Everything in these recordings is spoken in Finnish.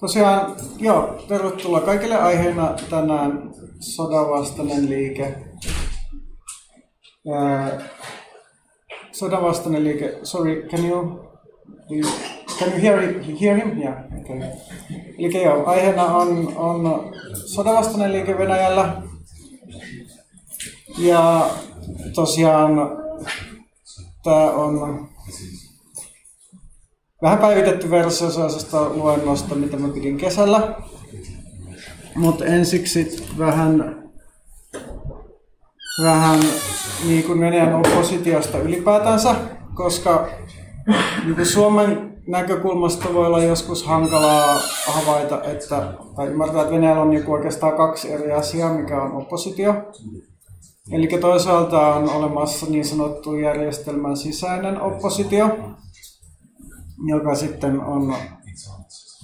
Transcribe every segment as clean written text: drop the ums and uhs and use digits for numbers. Tosiaan, joo, tervetuloa kaikille aiheena tänään sodanvastainen liike. Sodanvastainen liike, sorry, can you hear him? Yeah, okay. Eli joo, aiheena on sodanvastainen liike Venäjällä. Ja tosiaan tämä on vähän päivitetty versio sellaisesta luennosta, mitä mä pidin kesällä. Mutta ensiksi vähän niin kuin Venäjän oppositiosta ylipäätänsä, koska niin Suomen näkökulmasta voi olla joskus hankalaa havaita, tai ymmärtää, että Venäjällä on niin oikeastaan kaksi eri asiaa, mikä on oppositio. Eli toisaalta on olemassa niin sanottu järjestelmän sisäinen oppositio, joka sitten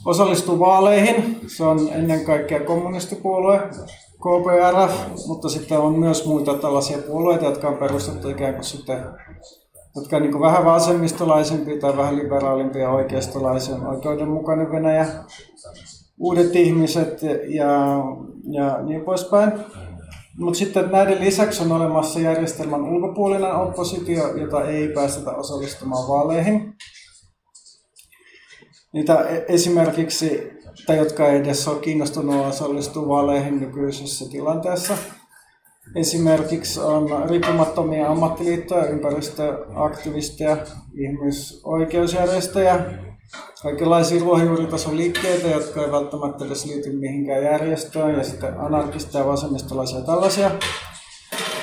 osallistuu vaaleihin. Se on ennen kaikkea kommunistipuolue, KPRF, mutta sitten on myös muita tällaisia puolueita, jotka on perustettu ikään kuin sitten, jotka on niin kuin vähän vasemmistolaisempia tai vähän liberaalimpia, oikeistolaisen, oikeudenmukainen Venäjä, uudet ihmiset ja niin poispäin. Mutta sitten näiden lisäksi on olemassa järjestelmän ulkopuolinen oppositio, jota ei päästetä osallistumaan vaaleihin. Niitä esimerkiksi, tai jotka ei edes ole kiinnostunut osallistua vaaleihin nykyisessä tilanteessa. Esimerkiksi on riippumattomia ammattiliittoja, ympäristöaktivisteja, ihmisoikeusjärjestöjä, kaikenlaisia ruohonjuuritason liikkeitä, jotka ei välttämättä edes liity mihinkään järjestöön, ja sitten anarkisteja, vasemmistolaisia ja tällaisia.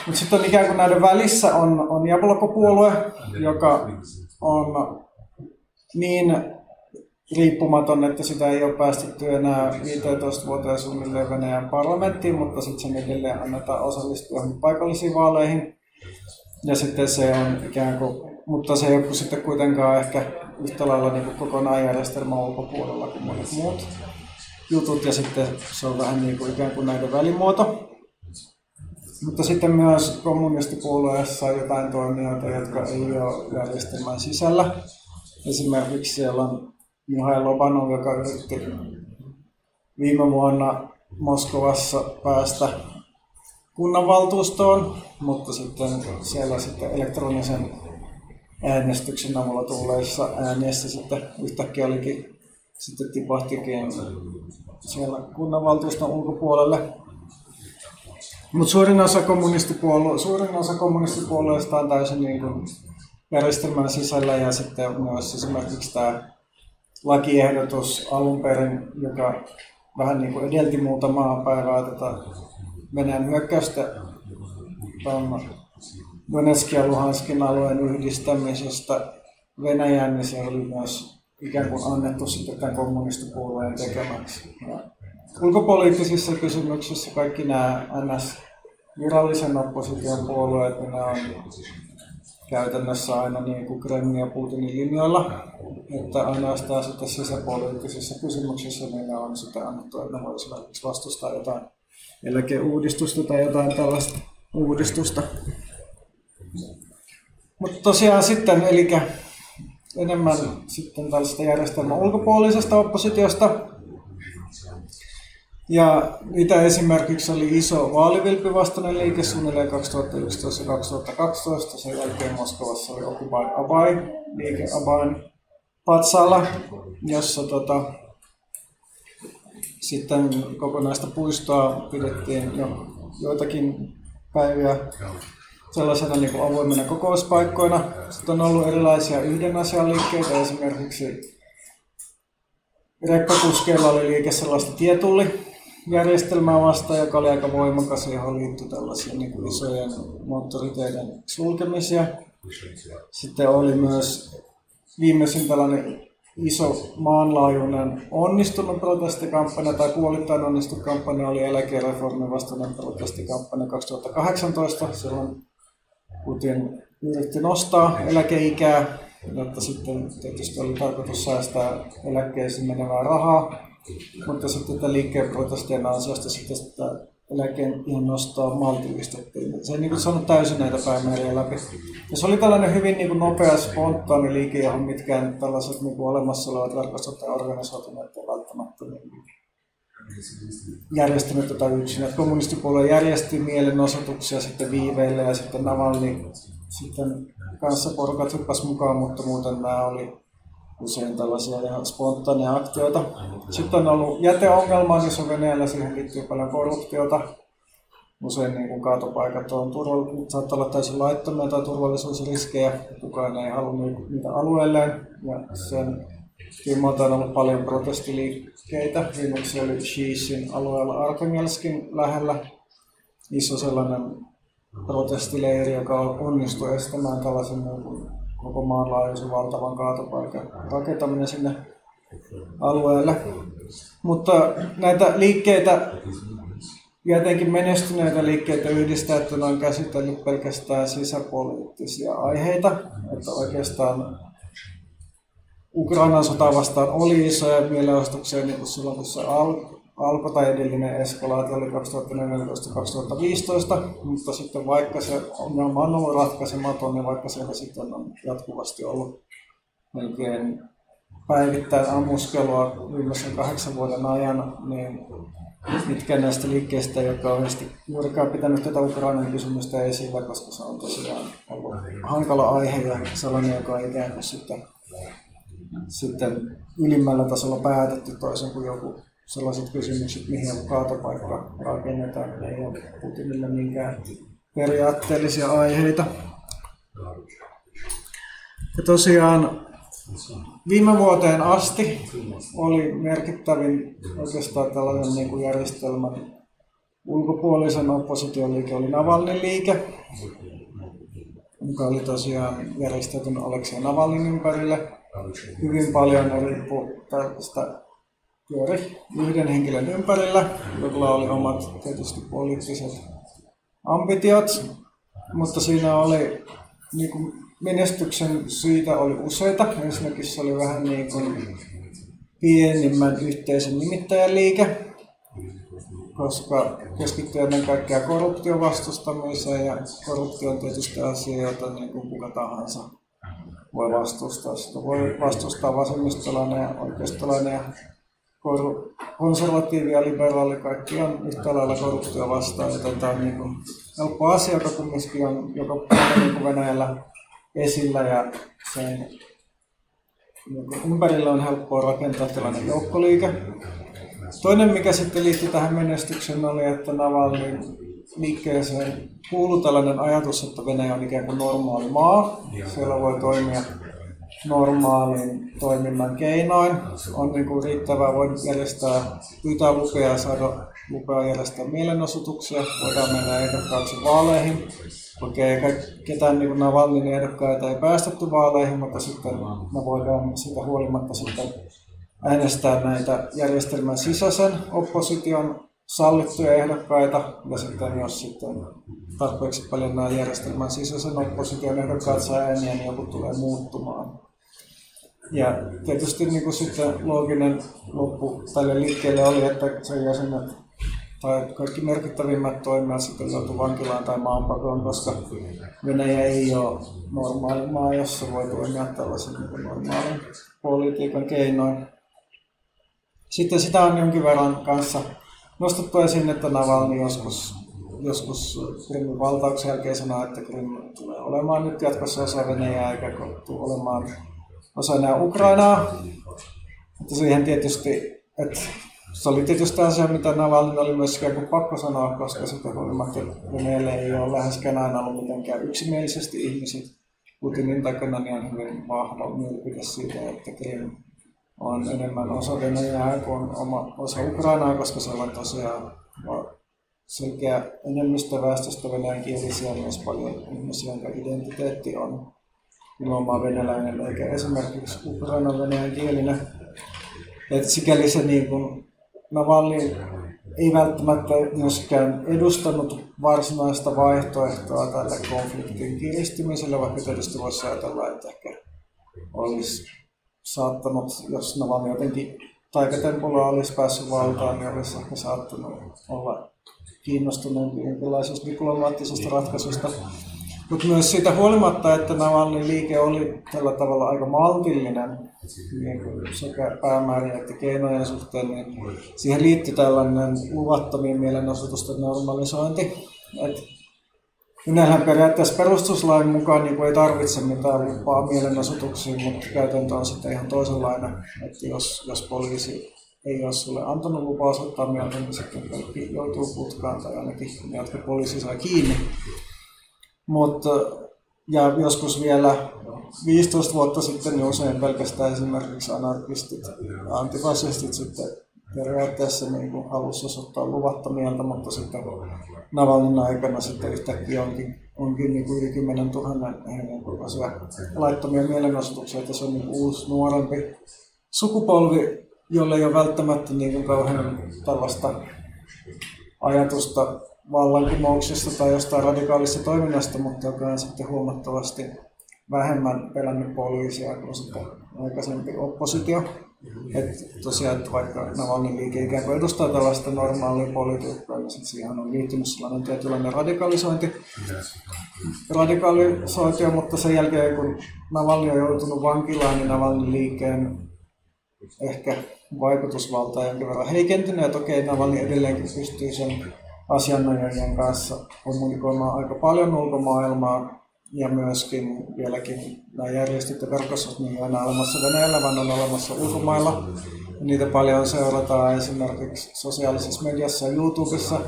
Mutta sitten ikään kuin näiden välissä on Jabloko-puolue, joka on niin riippumaton, että sitä ei ole päästetty enää 15 vuoteen suunnilleen Venäjän parlamenttiin, mutta sitten se edelleen annetaan osallistua paikallisiin vaaleihin. Ja sitten se on ikään kuin, mutta se ei ole sitten kuitenkaan ehkä yhtä lailla niin kuin kokonaan järjestelmän ulkopuolella kuin monet muut jutut, ja sitten se on vähän niin kuin ikään kuin näiden välimuoto. Mutta sitten myös kommunistipuolueessa on jotain toimijoita, jotka ei ole järjestelmän sisällä. Esimerkiksi siellä on Juhailo Pano, joka yritti viime vuonna Moskovassa päästä kunnanvaltuustoon, mutta sitten siellä sitten elektronisen äänestyksen avulla tulleissa äänissä sitten yhtäkkiä sitten tipahtikin siellä kunnanvaltuuston ulkopuolelle. Mutta suurin osa kommunistipuolueista on täysin niin kuin järjestelmän sisällä, ja sitten myös esimerkiksi tämä lakiehdotus alun perin, joka vähän niin kuin edelti muutamaa päivää tätä Venäjän hyökkäystä Donetskin ja Luhanskin alueen yhdistämisestä Venäjään, niin se oli myös ikään kuin annettu sitten tämän kommunistipuolueen tekemäksi. Ja ulkopoliittisissa kysymyksissä kaikki nämä NS-virallisen opposition puolueet, niin nämä on käytännössä aina niin kuin Kremlin ja Putinin linjoilla, että ainoastaan sitten sisäpoliittisissa kysymyksissä meillä on sitä annettu, että ne voisivat vastustaa jotain eläkeuudistusta tai jotain tällaista uudistusta. Mutta tosiaan sitten, eli enemmän sitten tällaista järjestelmän ulkopuolisesta oppositiosta. Ja mitä esimerkiksi oli iso vaalivilppivastainen liike suunnilleen 2011 ja 2012, sen jälkeen Moskovassa oli Occupy Abai, liike Abain patsalla, jossa sitten kokonaista puistoa pidettiin jo joitakin päiviä sellaisena niin kuin avoimena kokouspaikkoina. Sitten on ollut erilaisia yhden asian liikkeitä, esimerkiksi rekkakuskeilla oli liike sellaista tietullijärjestelmää vastaan, joka oli aika voimakas, johon liittyi tällaisia niin kuin isojen moottoriteiden sulkemisia. Sitten oli myös viimeisin tällainen iso maanlaajuinen onnistunut protestikampanja tai puolittain onnistunut kampanja oli eläkereformin vastainen protestikampanja 2018. Silloin Putin yritti nostaa eläkeikää, jotta sitten tietysti oli tarkoitus säästää eläkkeisiin menevää rahaa, mutta sitten tätä liikkeen protestien ansiosta sitten sitä eläkeen ihan nostaa maltillistettiin. Se ei niin kuin saanut täysin näitä päämääriä läpi. Ja se oli tällainen hyvin niin kuin nopea, spontaani liike, johon mitkään tällaiset niin kuin olemassa olevat verkostot tai organisoituneet eivät tavoittamattomia. Järjestänyt yksin. Kommunistipuolue järjesti mielenosoituksia sitten viiveillä ja sitten Navalnyi sitten kanssa porukat hyppäsi mukaan, mutta muuten nämä oli usein tällaisia ihan spontaaneja aktioita. Sitten on ollut jäteongelmaa, jos on Venäjällä, siihen liittyy paljon korruptiota. Usein niin kaatopaikat on saattaa olla täysin laittomia tai turvallisuusriskejä, kukaan ei halunnut niitä alueelleen. Ja sen tiimoilta on ollut paljon protestiliikkeitä. Viimeksi oli Shishin alueella Arkangelskin lähellä iso sellainen protestileiri, joka onnistui estämään tällaisen koko maanlaajuisen valtavan kaatopaikan rakentaminen sinne alueelle. Mutta näitä liikkeitä, jotenkin menestyneitä liikkeitä yhdistettynä on käsitellyt pelkästään sisäpoliittisia aiheita, että oikeastaan Ukrainan sotaa vastaan oli isoja mielenosoituksia niin kuin silloin, kun se alkoi tai edellinen eskalaatio oli 2014-2015, mutta sitten vaikka se ongelma on ollut ratkaisematon ja vaikka siellä sitten on jatkuvasti ollut melkein päivittäin ammuskelua viimeisen 8 vuoden ajan, niin mitkään näistä liikkeistä ei ole kauheasti juurikaan pitänyt tätä Ukrainan kysymystä esillä, koska se on tosiaan ollut hankala aihe ja sellainen, joka on ikään kuin sitten ylimmällä tasolla päätetty toisen kuin joku sellaiset kysymykset, mihin on kaatopaikka rakennetaan, ei ole Putinille minkään periaatteellisia aiheita. Ja tosiaan viime vuoteen asti oli merkittävin oikeastaan tällainen niin kuin järjestelmän ulkopuolisen oppositioliike oli Navalnyin liike, joka oli tosiaan järjestäytynyt Aleksia Navalnyin ympärille. Hyvin paljon riippuu tästä pyöri yhden henkilön ympärillä, jolla oli omat tietysti poliittiset ambitiot, mutta siinä oli niin kuin menestyksen syitä oli useita. Ensinnäkin se oli vähän niin kuin pienimmän yhteisen nimittäjän liike, koska keskittyi ennen kaikkea korruption vastustamiseen ja korruptio on tietysti asia, jota niin kuin kuka tahansa voi vastustaa. Sitä voi vastustaa vasemmistolainen ja oikeistolainen ja konservatiivi ja liberaali, kaikki on yhtä lailla korruptio vastaan, joten tämä on niin kuin helppo asia, joka kumminkin on joka niin Venäjällä esillä ja sen niin ympärillä on helppoa rakentaa tällainen joukkoliike. Toinen, mikä sitten liittyi tähän menestykseen, oli, että Navalnyin liikkeeseen kuului tällainen ajatus, että Venäjä on ikään kuin normaali maa. Siellä voi toimia normaalin toiminnan keinoin. On niin kuin riittävää, voi järjestää, pyytää lupia ja saada lupia järjestää mielenosoituksia. Voidaan mennä ehdokkaaksi vaaleihin. Okei, ketään niin kuin Navalnyin ehdokkaita ei päästetty vaaleihin, mutta sitten me voidaan siitä huolimatta sitten äänestää näitä järjestelmän sisäisen opposition sallittuja ehdokkaita, ja sitten jos sitten tarpeeksi paljon nämä järjestelmän sisäisen opposition ehdokkaat saa ääniä, niin joku tulee muuttumaan. Ja tietysti niin kuin sitten looginen loppu tälle liikkeelle oli, että sen jäsenet tai kaikki merkittävimmät toimijat sitten joutuivat vankilaan tai maanpakoon, koska Venäjä ei ole normaali maa, jossa voi toimia tällaisen niin normaalin politiikan keinoin. Sitten sitä on jonkin verran kanssa nostettu esiin, että Navalnyi joskus Krimin valtauksen jälkeen sanoi, että Krim tulee olemaan nyt jatkossa osa Venäjää eikä tule olemaan osana Ukrainaa. Mutta siihen tietysti, että se oli tietysti asia, mitä Navalnyin oli myös ikään kuin pakko sanoa, koska sitä huolimatta Venäjällä ei ole läheskään aina ollut mitenkään yksimielisesti ihmiset. Putinin takana niin on hyvin vahva mielipide siitä, että Krim on enemmän osa Venäjää kuin osa Ukrainaa, koska se on tosiaan selkeä enemmistöväestöstä venäjänkielisiä myös paljon ihmisiä, jonka identiteetti on nimenomaan venäläinen eikä esimerkiksi Ukrainan venäjänkielinen. Et sikäli se niin kuin Navalnyi ei välttämättä myöskään edustanut varsinaista vaihtoehtoa tälle konfliktin kiristymiselle, vaikka tietysti voisi ajatella, että ehkä olisi saattanut, jos Navalnyi jotenkin taikatempulla olisi päässyt valtaan, niin olisi ehkä saattanut olla kiinnostuneempi jonkinlaisesta diplomaattisesta ratkaisusta. Mutta myös siitä huolimatta, että Navalnyin liike oli tällä tavalla aika maltillinen niin sekä päämäärien että keinojen suhteen, niin siihen liittyi tällainen luvattomien mielenosoitusten normalisointi. Yleensähän periaatteessa perustuslain mukaan niin ei tarvitse mitään lupaa mielenosoituksiin, mutta käytäntö on sitten ihan toisenlainen. Että jos poliisi ei ole sulle antanut lupaa osoittaa mieltä, niin sitten joutuu putkaan tai ainakin ne, jotka poliisi saa kiinni. Mutta ja joskus vielä 15 vuotta sitten niin usein pelkästään esimerkiksi anarkistit ja antifasistit sitten periaatteessa niin halusi osoittaa luvatta mieltä, mutta sitten Navalnyin aikana sitten yhtäkkiä onkin niin yli 10 000 hengen kokoisia laittomia mielenosoituksia, että se on niin uusi nuorempi sukupolvi, jolle ei ole välttämättä niin kauhean tällaista ajatusta vallankumouksesta tai jostain radikaalista toiminnasta, mutta joka on sitten huomattavasti vähemmän pelännyt poliisia kuin sitten aikaisempi oppositio. Että tosiaan, että vaikka Navalnyin liike ikään kuin edustaa tällaista normaalia politiikkaa, niin sitten siihen on liittynyt sellainen tietynlainen radikalisoitio, mutta sen jälkeen kun Navalnyi on joutunut vankilaan, niin Navalnyin liikkeen ehkä vaikutusvalta on jonkin verran heikentynyt, että okei, Navalnyi edelleenkin pystyy sen asianajajien kanssa kommunikoimaan aika paljon ulkomaailmaa ja myöskin vieläkin nämä järjestöt ja verkostot niin ei aina olemassa Venäjällä, vaan on olemassa ulkomailla. Niitä paljon seurataan esimerkiksi sosiaalisessa mediassa ja YouTubessa,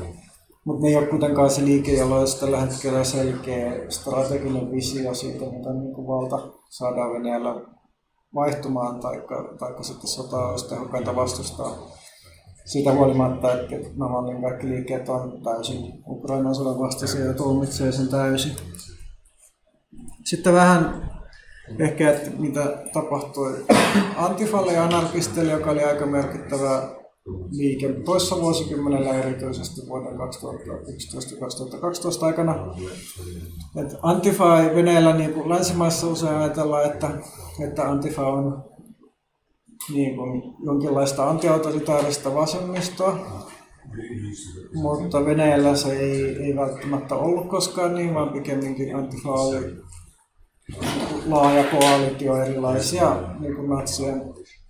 mutta ne ei ole kuitenkaan se liike, jolla olisi tällä hetkellä selkeä strateginen visio siitä, mitä niin valta saadaan Venäjällä vaihtumaan taikka sitten sotaa olisi tehokkainta vastustaa. Siitä huolimatta, että Navalnyin kaikki liikkeet on täysin Ukrainan sodan vastaisia ja tuomitsee sen täysin. Sitten vähän ehkä, että mitä tapahtui Antifalle ja anarkisteille, joka oli aika merkittävä liike toissa vuosikymmenellä, erityisesti vuoden 2011-2012 aikana. Että Antifa ei Venäjällä, niin kuin länsimaissa usein ajatellaan, että Antifa on niin kuin jonkinlaista antiautoritaarista vasemmistoa, mutta Venäjällä se ei välttämättä ollut koskaan niin, vaan pikemminkin Antifa oli laaja koalitio erilaisia niin kuin natsien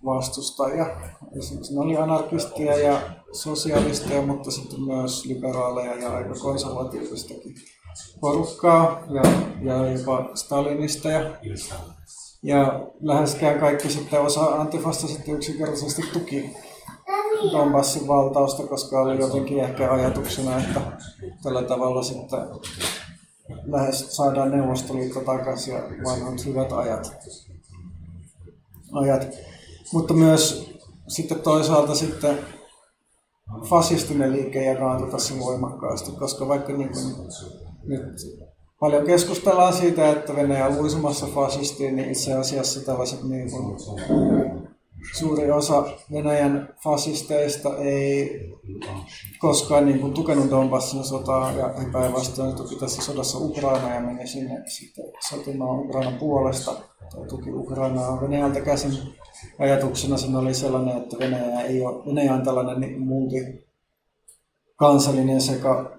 vastustajia. Esimerkiksi ne oli anarkistia ja sosialisteja, mutta sitten myös liberaaleja ja aika konservatiivistakin porukkaa ja jopa stalinisteja. Ja läheskään kaikki sitten osa Antifasta sitten yksinkertaisesti tuki Donbassin valtausta, koska oli jotenkin ehkä ajatuksena, että tällä tavalla sitten lähes saadaan Neuvostoliitto takaisin ja vanhat hyvät ajat. Mutta myös sitten toisaalta sitten fasistinen liike jakaantui tässä voimakkaasti, koska vaikka niin kuin nyt paljon keskustellaan siitä, että Venäjä on luisumassa fasistiin, niin itse asiassa tällaiset niin kuin suuri osa Venäjän fasisteista ei koskaan niin kuin tukenut Donbassin sotaa ja he päinvastoin tuki tässä sodassa Ukraina ja meni sinne sitten sotimaan Ukrainan puolesta tai tuki Ukrainaa Venäjältä käsin. Ajatuksena siinä oli sellainen, että Venäjä on tällainen niin multikansallinen sekä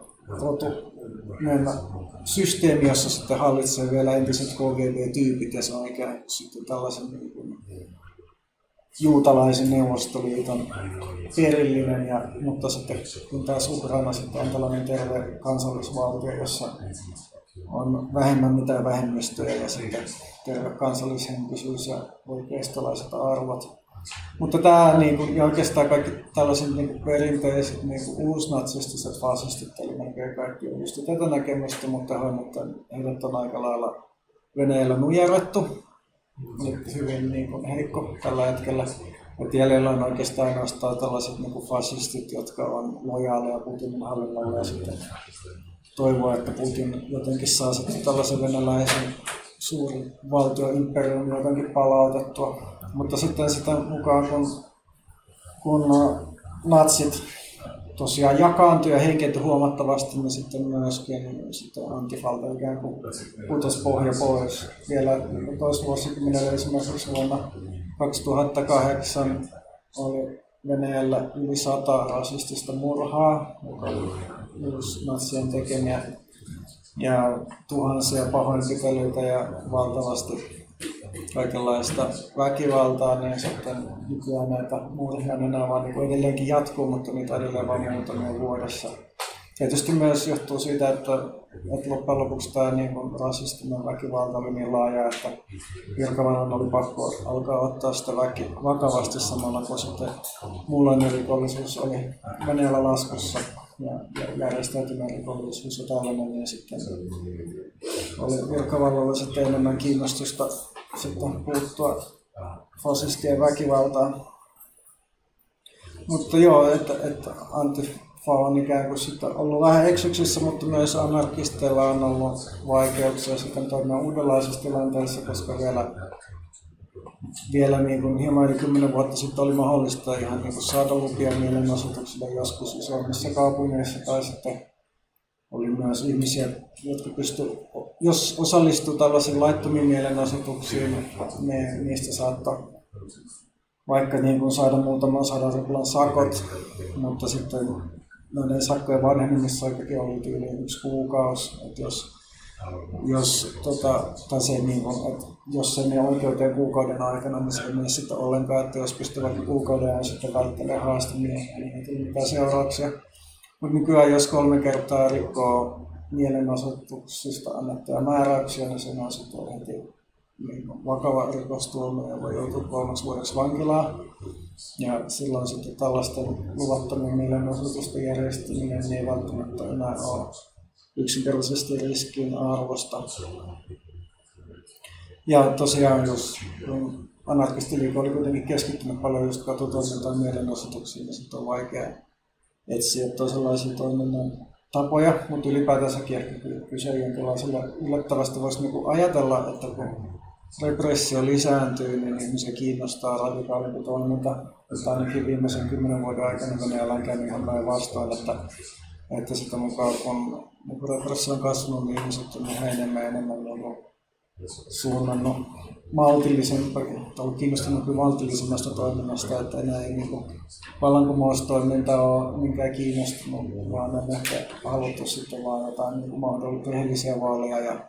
systeemi, jossa sitten hallitsee vielä entiset KGB-tyypit ja se on ikään kuin sitten tällaisen juutalaisen Neuvostoliiton perillinen, mutta sitten kun taas Ukraina sitten on tällainen terve kansallisvaltio, jossa on vähemmän mitään vähemmistöjä ja sitten terve kansallishenkisyys ja oikeistolaiset arvot. Mutta tämä niin ja oikeastaan kaikki tällaiset niin perinteiset niin uusnatsistiset fasistit, eli melkein kaikki yhdisti tätä näkemystä, mutta heidät on aika lailla Venäjällä nujerrettu. Nyt hyvin niin heikko tällä hetkellä. Et jäljellä on oikeastaan ainoastaan tällaiset niin fasistit, jotka on lojaaleja Putinin hallinnolle ja sitten toivoa, että Putin jotenkin saa sitten tällaisen venäläisen suurin valtioimperiumin jotenkin palautettua. Mutta sitten sitä mukaan, kun natsit tosiaan jakaantui ja heikentyi huomattavasti, niin sitten myöskin sitten Antifalta ikään kuin putosi pohja pois. Vielä toisessa vuosikymmenellä esimerkiksi vuonna 2008 oli Venäjällä yli 100 rasistista murhaa, joka oli natsien tekemiä. ja tuhansia pahoinpitelyitä ja valtavasti kaikenlaista väkivaltaa, niin sitten nykyään näitä murhia enää vaan niin edelleenkin jatkuu, mutta niitä edelleen vain muutamia vuodessa. Tietysti myös johtuu siitä, että loppujen lopuksi tämä niin kuin rasistinen väkivalta oli niin laaja, että virkavallan oli pakko alkaa ottaa sitä vakavasti samalla, kun sitten muunlainen rikollisuus oli veneellä laskussa ja järjestäytyminen rikollisuus ja tällainen, niin sitten oli virkavallalla sitten enemmän kiinnostusta sitten puuttua fasistien väkivaltaan. Mutta joo, että Antifa on ikään kuin sitten ollut vähän eksyksissä, mutta myös anarkisteilla on ollut vaikeuksia sitten toimia uudenlaisessa tilanteessa, koska vielä niin kuin hieman yli 10 vuotta sitten oli mahdollista ihan niin kuin saada lupia mielenosoituksille joskus isommissa kaupungeissa, tai sitten oli myös ihmisiä, jotka jos osallistui tällaisiin laittomiin mielenosoituksiin, niistä saattoi vaikka niin kuin saada muutaman 100 ruplan sakot, mutta sitten noiden sakkojen vanhenemissaikakin oli tyyliin 1 kuukausi, että jos ei mene oikeuteen kuukauden aikana, niin se ei mene sitten ollenkaan, että jos pystyy vaikka kuukauden ajan sitten välttelemään haastamiehiä, niin ei tule mitään seurauksia. Mutta nykyään jos 3 kertaa rikkoo mielenosoituksista annettuja määräyksiä, niin sen on sitten heti vakava rikostuomio ja voi joutua 3 vuodeksi vankilaan. Ja silloin sitten tällaisten luvattomien mielenosoitusten järjestäminen niin ei välttämättä enää ole yksinkertaisesti riskin arvosta. Ja tosiaan, jos anarkistiliikko oli kuitenkin keskittynyt paljon just katutoimintaan mielenosoituksiin, niin sitten on vaikea etsiä toisenlaisia toiminnan tapoja, mutta ylipäätänsäkin ehkä kyse jonkinlaisella yllättävästi voisi ajatella, että kun repressio lisääntyy, niin ihmisiä kiinnostaa radikaalimpi toiminta, että ainakin viimeisen 10 vuoden aikana Venäjällä on käynyt ihan päinvastoin, että sitä mukaan kun repressio on kasvanut, niin ihmiset on enemmän suunnannut maltillisempaa, ollut kiinnostunut maltillisemmasta toiminnasta, että enää ei vallankumoustoiminta ole minkään kiinnostunut, vaan on ehkä haluttu sitten vaan jotain rehellisiä vaaleja ja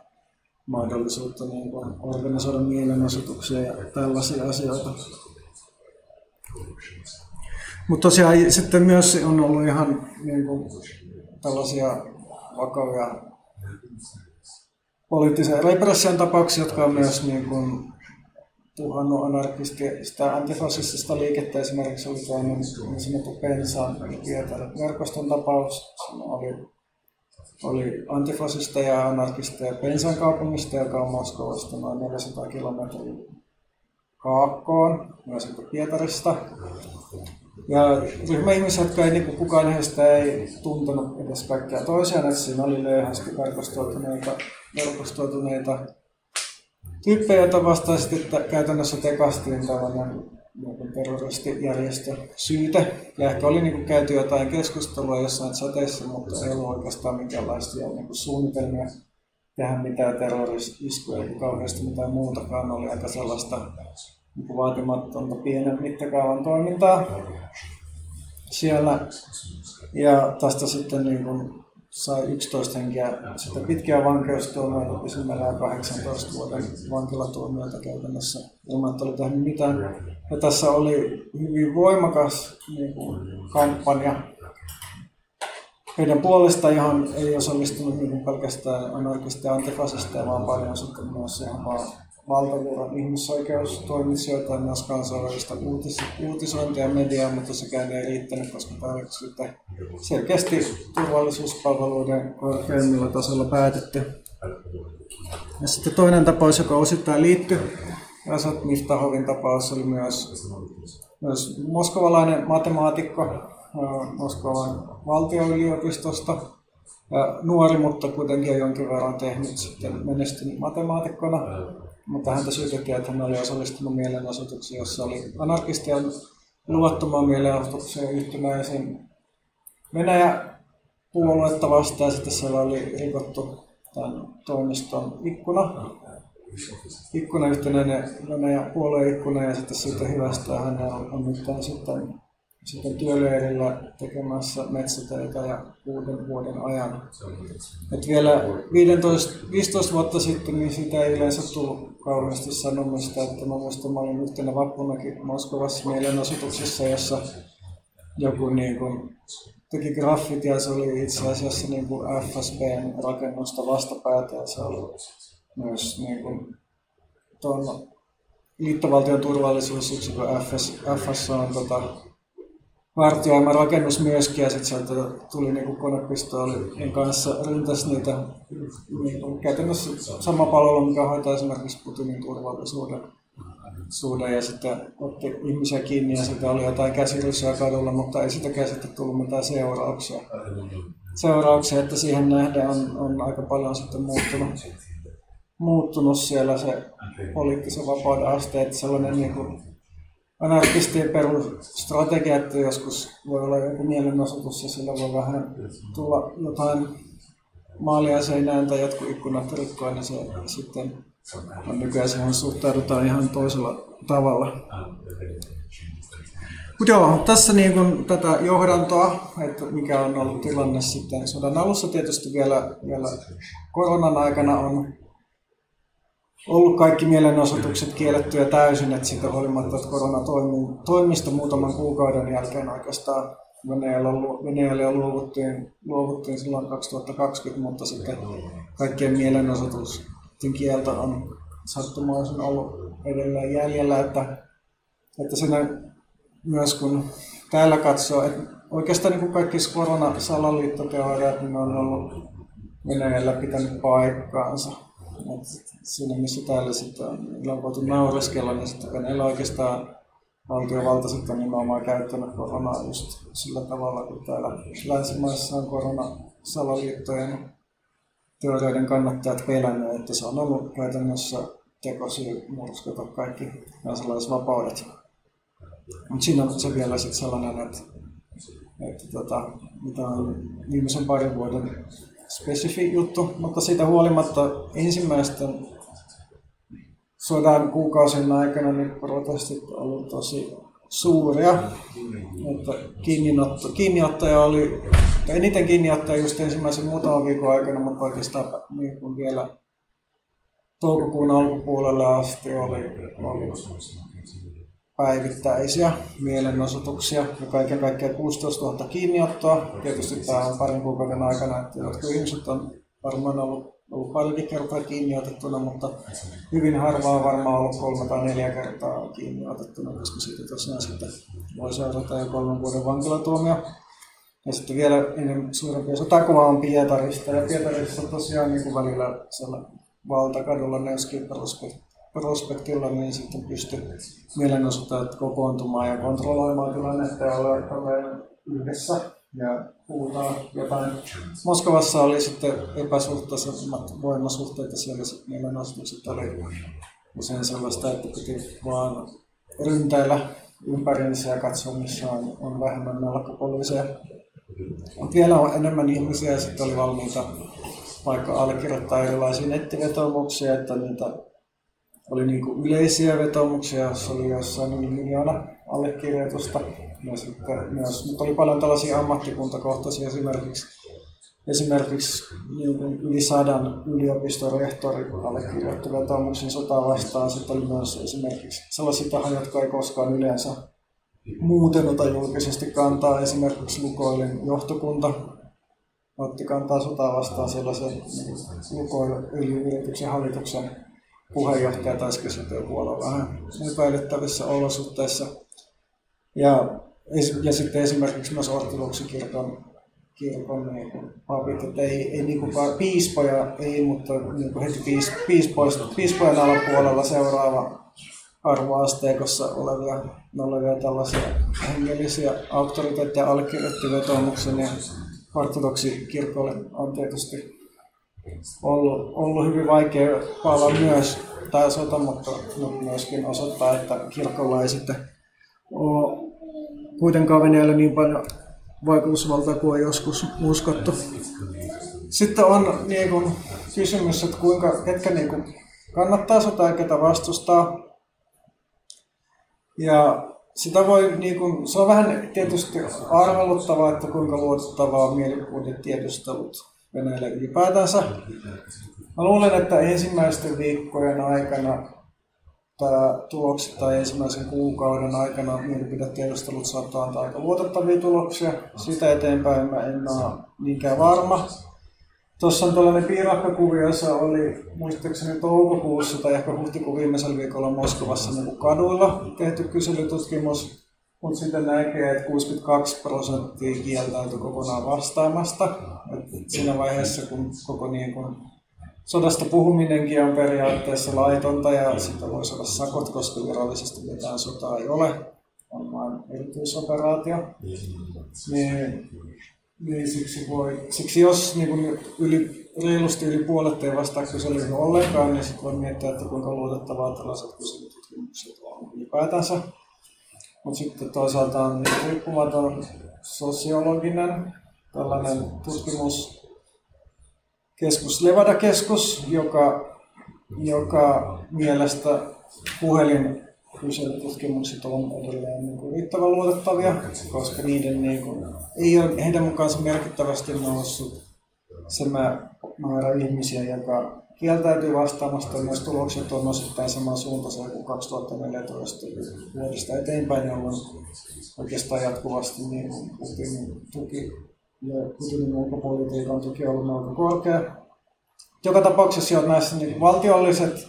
mahdollisuutta organisoida mielenosoituksia ja tällaisia asioita. Mutta tosiaan sitten myös on ollut ihan tällaisia vakavia poliittisia repression tapauksia, jotka on myös tuhannut anarkistista antifasistista liikettä. Esimerkiksi oli tämä niin sanottu Pensan eli Pietarin verkoston tapaus. Oli antifasisteja ja anarkisteja Pensan kaupungista, joka on Moskovasta noin 400 kilometriä kaakkoon, myös Pietarista. Ja ryhmä ihmisiä, jotka ei, niin kukaan heistä ei tuntenut edes kaikkia toisiaan, että siinä oli löyhästi verkostoituneita tyyppejä, joita vastaan sitten käytännössä tekastiin tällainen terroristijärjestö syyte. Ja ehkä oli käyty jotain keskustelua jossain säteissä, mutta ei ollut oikeastaan minkäänlaisia suunnitelmia tehdä mitään terroristiskuja, eikä kauheasti mitään muutakaan, oli aika sellaista vaatimatonta pienen mittakaavan toimintaa siellä. Ja tästä sitten sai 11 henkeä sitten pitkiä vankeustuomioita, pisimmällään 18 vuoden vankilatuomioita käytännössä ilman, että oli tehnyt mitään. Ja tässä oli hyvin voimakas kampanja heidän puolestaan, johon ei osallistunut pelkästään anarkista ja antifasisteja, vaan paljon sitten myös ihan valtavuoron ihmisoikeustoimitsijoita ja myös kansainvälistä uutisointia ja mediaa, mutta sekään ei riittänyt, koska tämä oli selkeästi turvallisuuspalveluiden korkeimmilla tasolla päätetty. Ja sitten toinen tapaus, joka osittain liittyi, Asad Miftahovin tapaus, oli myös moskovalainen matemaatikko Moskovan valtioyliopistosta. Ja nuori, mutta kuitenkin on jonkin verran tehnyt sitten menestynyt matemaatikkona, mutta häntä syytettiin, että hän oli osallistunut mielenosoituksiin, jossa oli anarkistien luvattomaan mielenosoitukseen yhtymäisiin Venäjä-puoluetta vastaan, ja sitten siellä oli rikottu tämän toimiston ikkuna yhtenäinen Venäjä-puolueen ikkuna, ja sitten siitä hyvästä hän on nyt sitten sitten työleirillä tekemässä metsätöitä ja 6 vuoden ajan. Et vielä 15 vuotta sitten niin siitä ei yleensä tullut kauheasti sanomista, että mä muistan, mä olin yhtenä vappunakin Moskovassa mielenosoituksessa, jossa joku niin kuin teki graffitia, se oli itse asiassa niin kuin FSB:n rakennusta vastapäätä ja se oli myös niin kuin tuon liittovaltion turvallisuusyksikö FS on vartioima rakennus myöskin, ja sitten sieltä tuli niinku konepistoolin kanssa rintäs niitä niinku, käytännössä sama palvelu, mikä hoitaa esimerkiksi Putinin turvallisuuden, ja sitten otti ihmisiä kiinni ja sitten oli jotain käsiryssää kadulla, mutta ei sitäkään sitten tullut mitään seurauksia, että siihen nähden on aika paljon sitten muuttunut siellä se poliittisen vapauden aste, että sellainen niinku anarkistien perusstrategia, että joskus voi olla joku mielenosoitus ja sillä voi vähän tulla jotain maalia seinään tai jotkut ikkunat rikkoa, niin se sitten nykyään siihen suhtaudutaan ihan toisella tavalla. Mut joo, tässä niin kun tätä johdantoa, että mikä on ollut tilanne sitten sodan alussa, tietysti vielä koronan aikana on ollut kaikki mielenosoitukset kiellettyjä täysin, että siitä huolimatta, että koronatoimista muutaman kuukauden jälkeen oikeastaan Venäjälle luovuttiin silloin 2020, mutta sitten kaikkien mielenosoitusten kielto on sattumoisin ollut edelleen jäljellä, että siinä myös kun täällä katsoo, että oikeastaan niin kuin kaikki koronasalaliittoteoriat, niin on ollut Venäjällä pitänyt paikkaansa. Siinä missä täällä sitten on voitu naureskella, niin sitten Venäjällä oikeastaan valtiovaltaiset on nimenomaan käyttänyt koronaa just sillä tavalla, kun täällä länsimaissa on koronasalaliittojen teorioiden kannattajat pelänneet, että se on ollut käytännössä tekosyy murskata kaikki kansalaisvapaudet. Mutta siinä on se vielä sitten sellainen, että mitä on viimeisen parin vuoden spesifi juttu, mutta siitä huolimatta ensimmäisten sodan kuukausien aikana niin protestit olivat tosi suuria. Että kiinniottoja oli, eniten kiinniottoja just ensimmäisen muutaman viikon aikana, mutta oikeastaan niin kuin vielä toukokuun alkupuolelle asti oli päivittäisiä mielenosoituksia ja kaiken kaikkiaan 16 000 kiinniottoa. Tietysti tämä on parin kuukauden aikana, että jotkut ihmiset on varmaan ollut paljonkin kertaa kiinniotettuna, mutta hyvin harvaa on varmaan ollut 3 tai 4 kertaa kiinniotettuna, koska siitä tosiaan sitten voi seurata jo 3 vuoden vankilatuomio. Ja sitten vielä suurempia sotakuva on Pietarista, ja Pietarissa tosiaan niin kuin välillä siellä valtakadulla Nevskin prospektilla, niin sitten pystyi mielenosoittajat kokoontumaan ja kontrolloimaan tilannetta ja olleen yhdessä ja puhutaan jotain. Moskovassa oli sitten epäsuhtaisemmat voimasuhteet ja siellä mielenosoitukset oli usein sellaista, että piti vaan ryntäillä ympäriinsä ja katsoa, missä on vähemmän nalkkapoliiseja. Mutta vielä on enemmän ihmisiä ja sitten oli valmiita vaikka allekirjoittaa erilaisia nettivetoomuksia, että niitä oli niin kuin yleisiä vetomuksia, joissa oli jossain yli 1 miljoona allekirjoitusta. Ja sitten myös, mutta oli paljon tällaisia ammattikuntakohtaisia, esimerkiksi niin kuin yli 100 yliopistorehtori allekirjoitti vetomuksen sotaa vastaan. Sitten oli myös esimerkiksi sellaisia tahoja, jotka ei koskaan yleensä muuten ota julkisesti kantaa. Esimerkiksi Lukoilin johtokunta otti kantaa sotaa vastaan sellaisen niin Lukoilin yrityksen hallituksen puheenjohtaja taisi kesätyöpuolella vähän epäilyttävissä olosuhteissa. Ja sitten esimerkiksi myös ortodoksikirkon niin papit, että ei niin piispoja, ei, mutta niin heti piispojen alapuolella seuraava arvoasteikossa olevia tällaisia hengellisiä auktoriteetteja allekirjoitti vetoomuksen, ja ortodoksikirkolle on tietysti ollut hyvin vaikea pala myös tai sota, mutta myöskin osoittaa, että kirkolla ei sitten ole kuitenkaan Venäjällä niin paljon vaikutusvaltaa kuin joskus uskottu. Sitten on niin kuin kysymys, että ketkä niin kuin kannattaa sotaa ja ketä vastustaa. Ja Sitä voi, niin kuin, se on vähän tietysti arveluttavaa, että kuinka luotettavaa on mielipiteiden tiedustelut Venäjällä ylipäätänsä. Mä luulen, että ensimmäisten viikkojen aikana ensimmäisen kuukauden aikana mielipidetiedustelut saattaa antaa aika luotettavia tuloksia. Sitä eteenpäin mä en ole niinkään varma. Tuossa on tällainen piirakkakuvio, jossa oli muistaakseni toukokuussa tai ehkä huhtikuun viimeisellä viikolla Moskovassa niin kaduilla tehty kyselytutkimus, mutta sitten näkee, että 62% kieltäytyi kokonaan vastaamasta. Et siinä vaiheessa, kun koko niin kuin sodasta puhuminenkin on periaatteessa laitonta ja sitä voi saada sakot, koska virallisesti mitään sotaa ei ole, on vain erityisoperaatio. Niin siksi jos niin reilusti yli puolet ei vastaa kyselyyn ollenkaan, niin sitten voi miettiä, että kuinka luotettavaa tällaiset kyselytutkimukset on ylipäätänsä. Mutta sitten toisaalta on riippumaton sosiologinen tällainen tutkimuskeskus Levada-keskus, joka mielestä puhelinkyselytutkimukset on edelleen niin kuin riittävän luotettavia, koska niiden niin kuin ei ole heidän mukaansa merkittävästi noussut se määrä ihmisiä, joka kieltäytyy vastaamasta. Myös tulokset on osittain samansuuntaisia kuin 2014 vuodesta eteenpäin, jolloin oikeastaan jatkuvasti niin Putinin tuki ja Putinin ulkopolitiikan tuki on ollut aika korkea. Joka tapauksessa jo näissä niin valtiolliset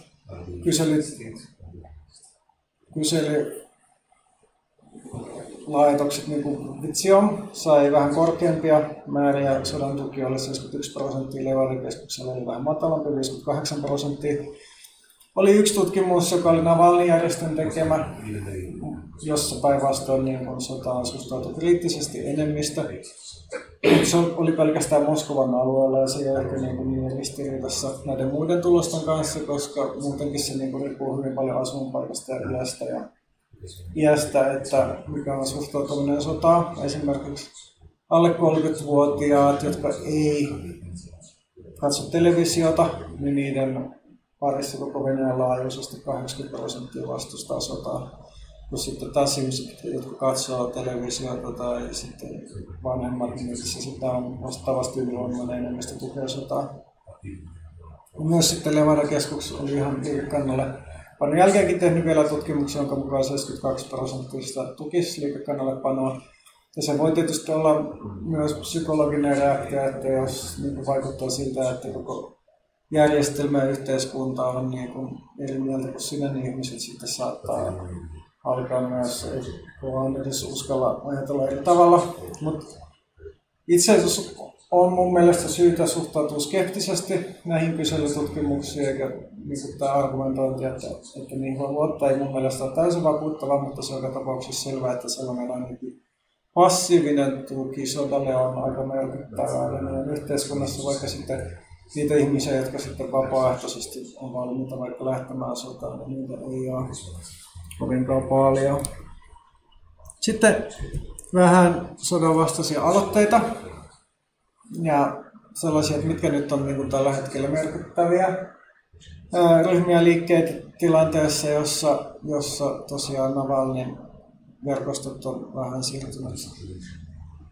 kyselylaitokset, niin kuin Vitsiom, sai vähän korkeampia määriä. Sodan tuki oli 71%, Levada-keskuksella oli vähän matalampi, 58%. Oli yksi tutkimus, joka oli Navalnyin järjestön tekemä, jossa päinvastoin niin sotaan suhtautui kriittisesti enemmistö. Se oli pelkästään Moskovan alueella ja se on ehkä niin ristiriidassa näiden muiden tulosten kanssa, koska muutenkin se niin riippuu hyvin paljon asuinpaikasta ja yleistä ja iästä, että mikä on suhtautuminen sotaan. Esimerkiksi alle 30-vuotiaat, jotka ei katso televisiota, niin niiden parissa koko Venäjän laajuisesti 80% vastustaa sotaa. Kun sitten taas ihmiset, jotka katsovat televisiota tai sitten vanhemmat, niin sitä on vastaavasti ylivoimainen enemmistö tukea sotaa. Myös sitten Levada-keskus oli ihan liikekannalle panon jälkeenkin tehnyt vielä tutkimuksen, jonka mukaan 72% tukisi liikekannalle panoa. Ja se voi tietysti olla myös psykologinen reaktio, että jos niin vaikuttaa siltä, että koko järjestelmä ja yhteiskunta on niin eri mieltä kuin sinä, niin ihmiset sitten saattaa alkaa myös, kun edes uskalla ajatella eri tavalla. Mut itse asiassa on mun mielestä syytä suhtautua skeptisesti näihin kyselytutkimuksiin, eikä niin tämä argumentointi, että niihin voi luottaa, ei mun mielestä ole täysin vakuuttava, mutta se on joka tapauksessa selvää, että sellainen ainakin passiivinen tuki sodalle on aika merkittävää meidän yhteiskunnassa, vaikka sitten niitä ihmisiä, jotka sitten vapaaehtoisesti on valmiita vaikka lähtemään sotaan, niin niitä ei ole kovinkaan paljon. Sitten vähän sodan vastaisia aloitteita ja sellaisia, mitkä nyt on niin kuin tällä hetkellä merkittäviä ryhmiä liikkeitä tilanteessa, jossa tosiaan Navalnyin verkostot on vähän siirtynyt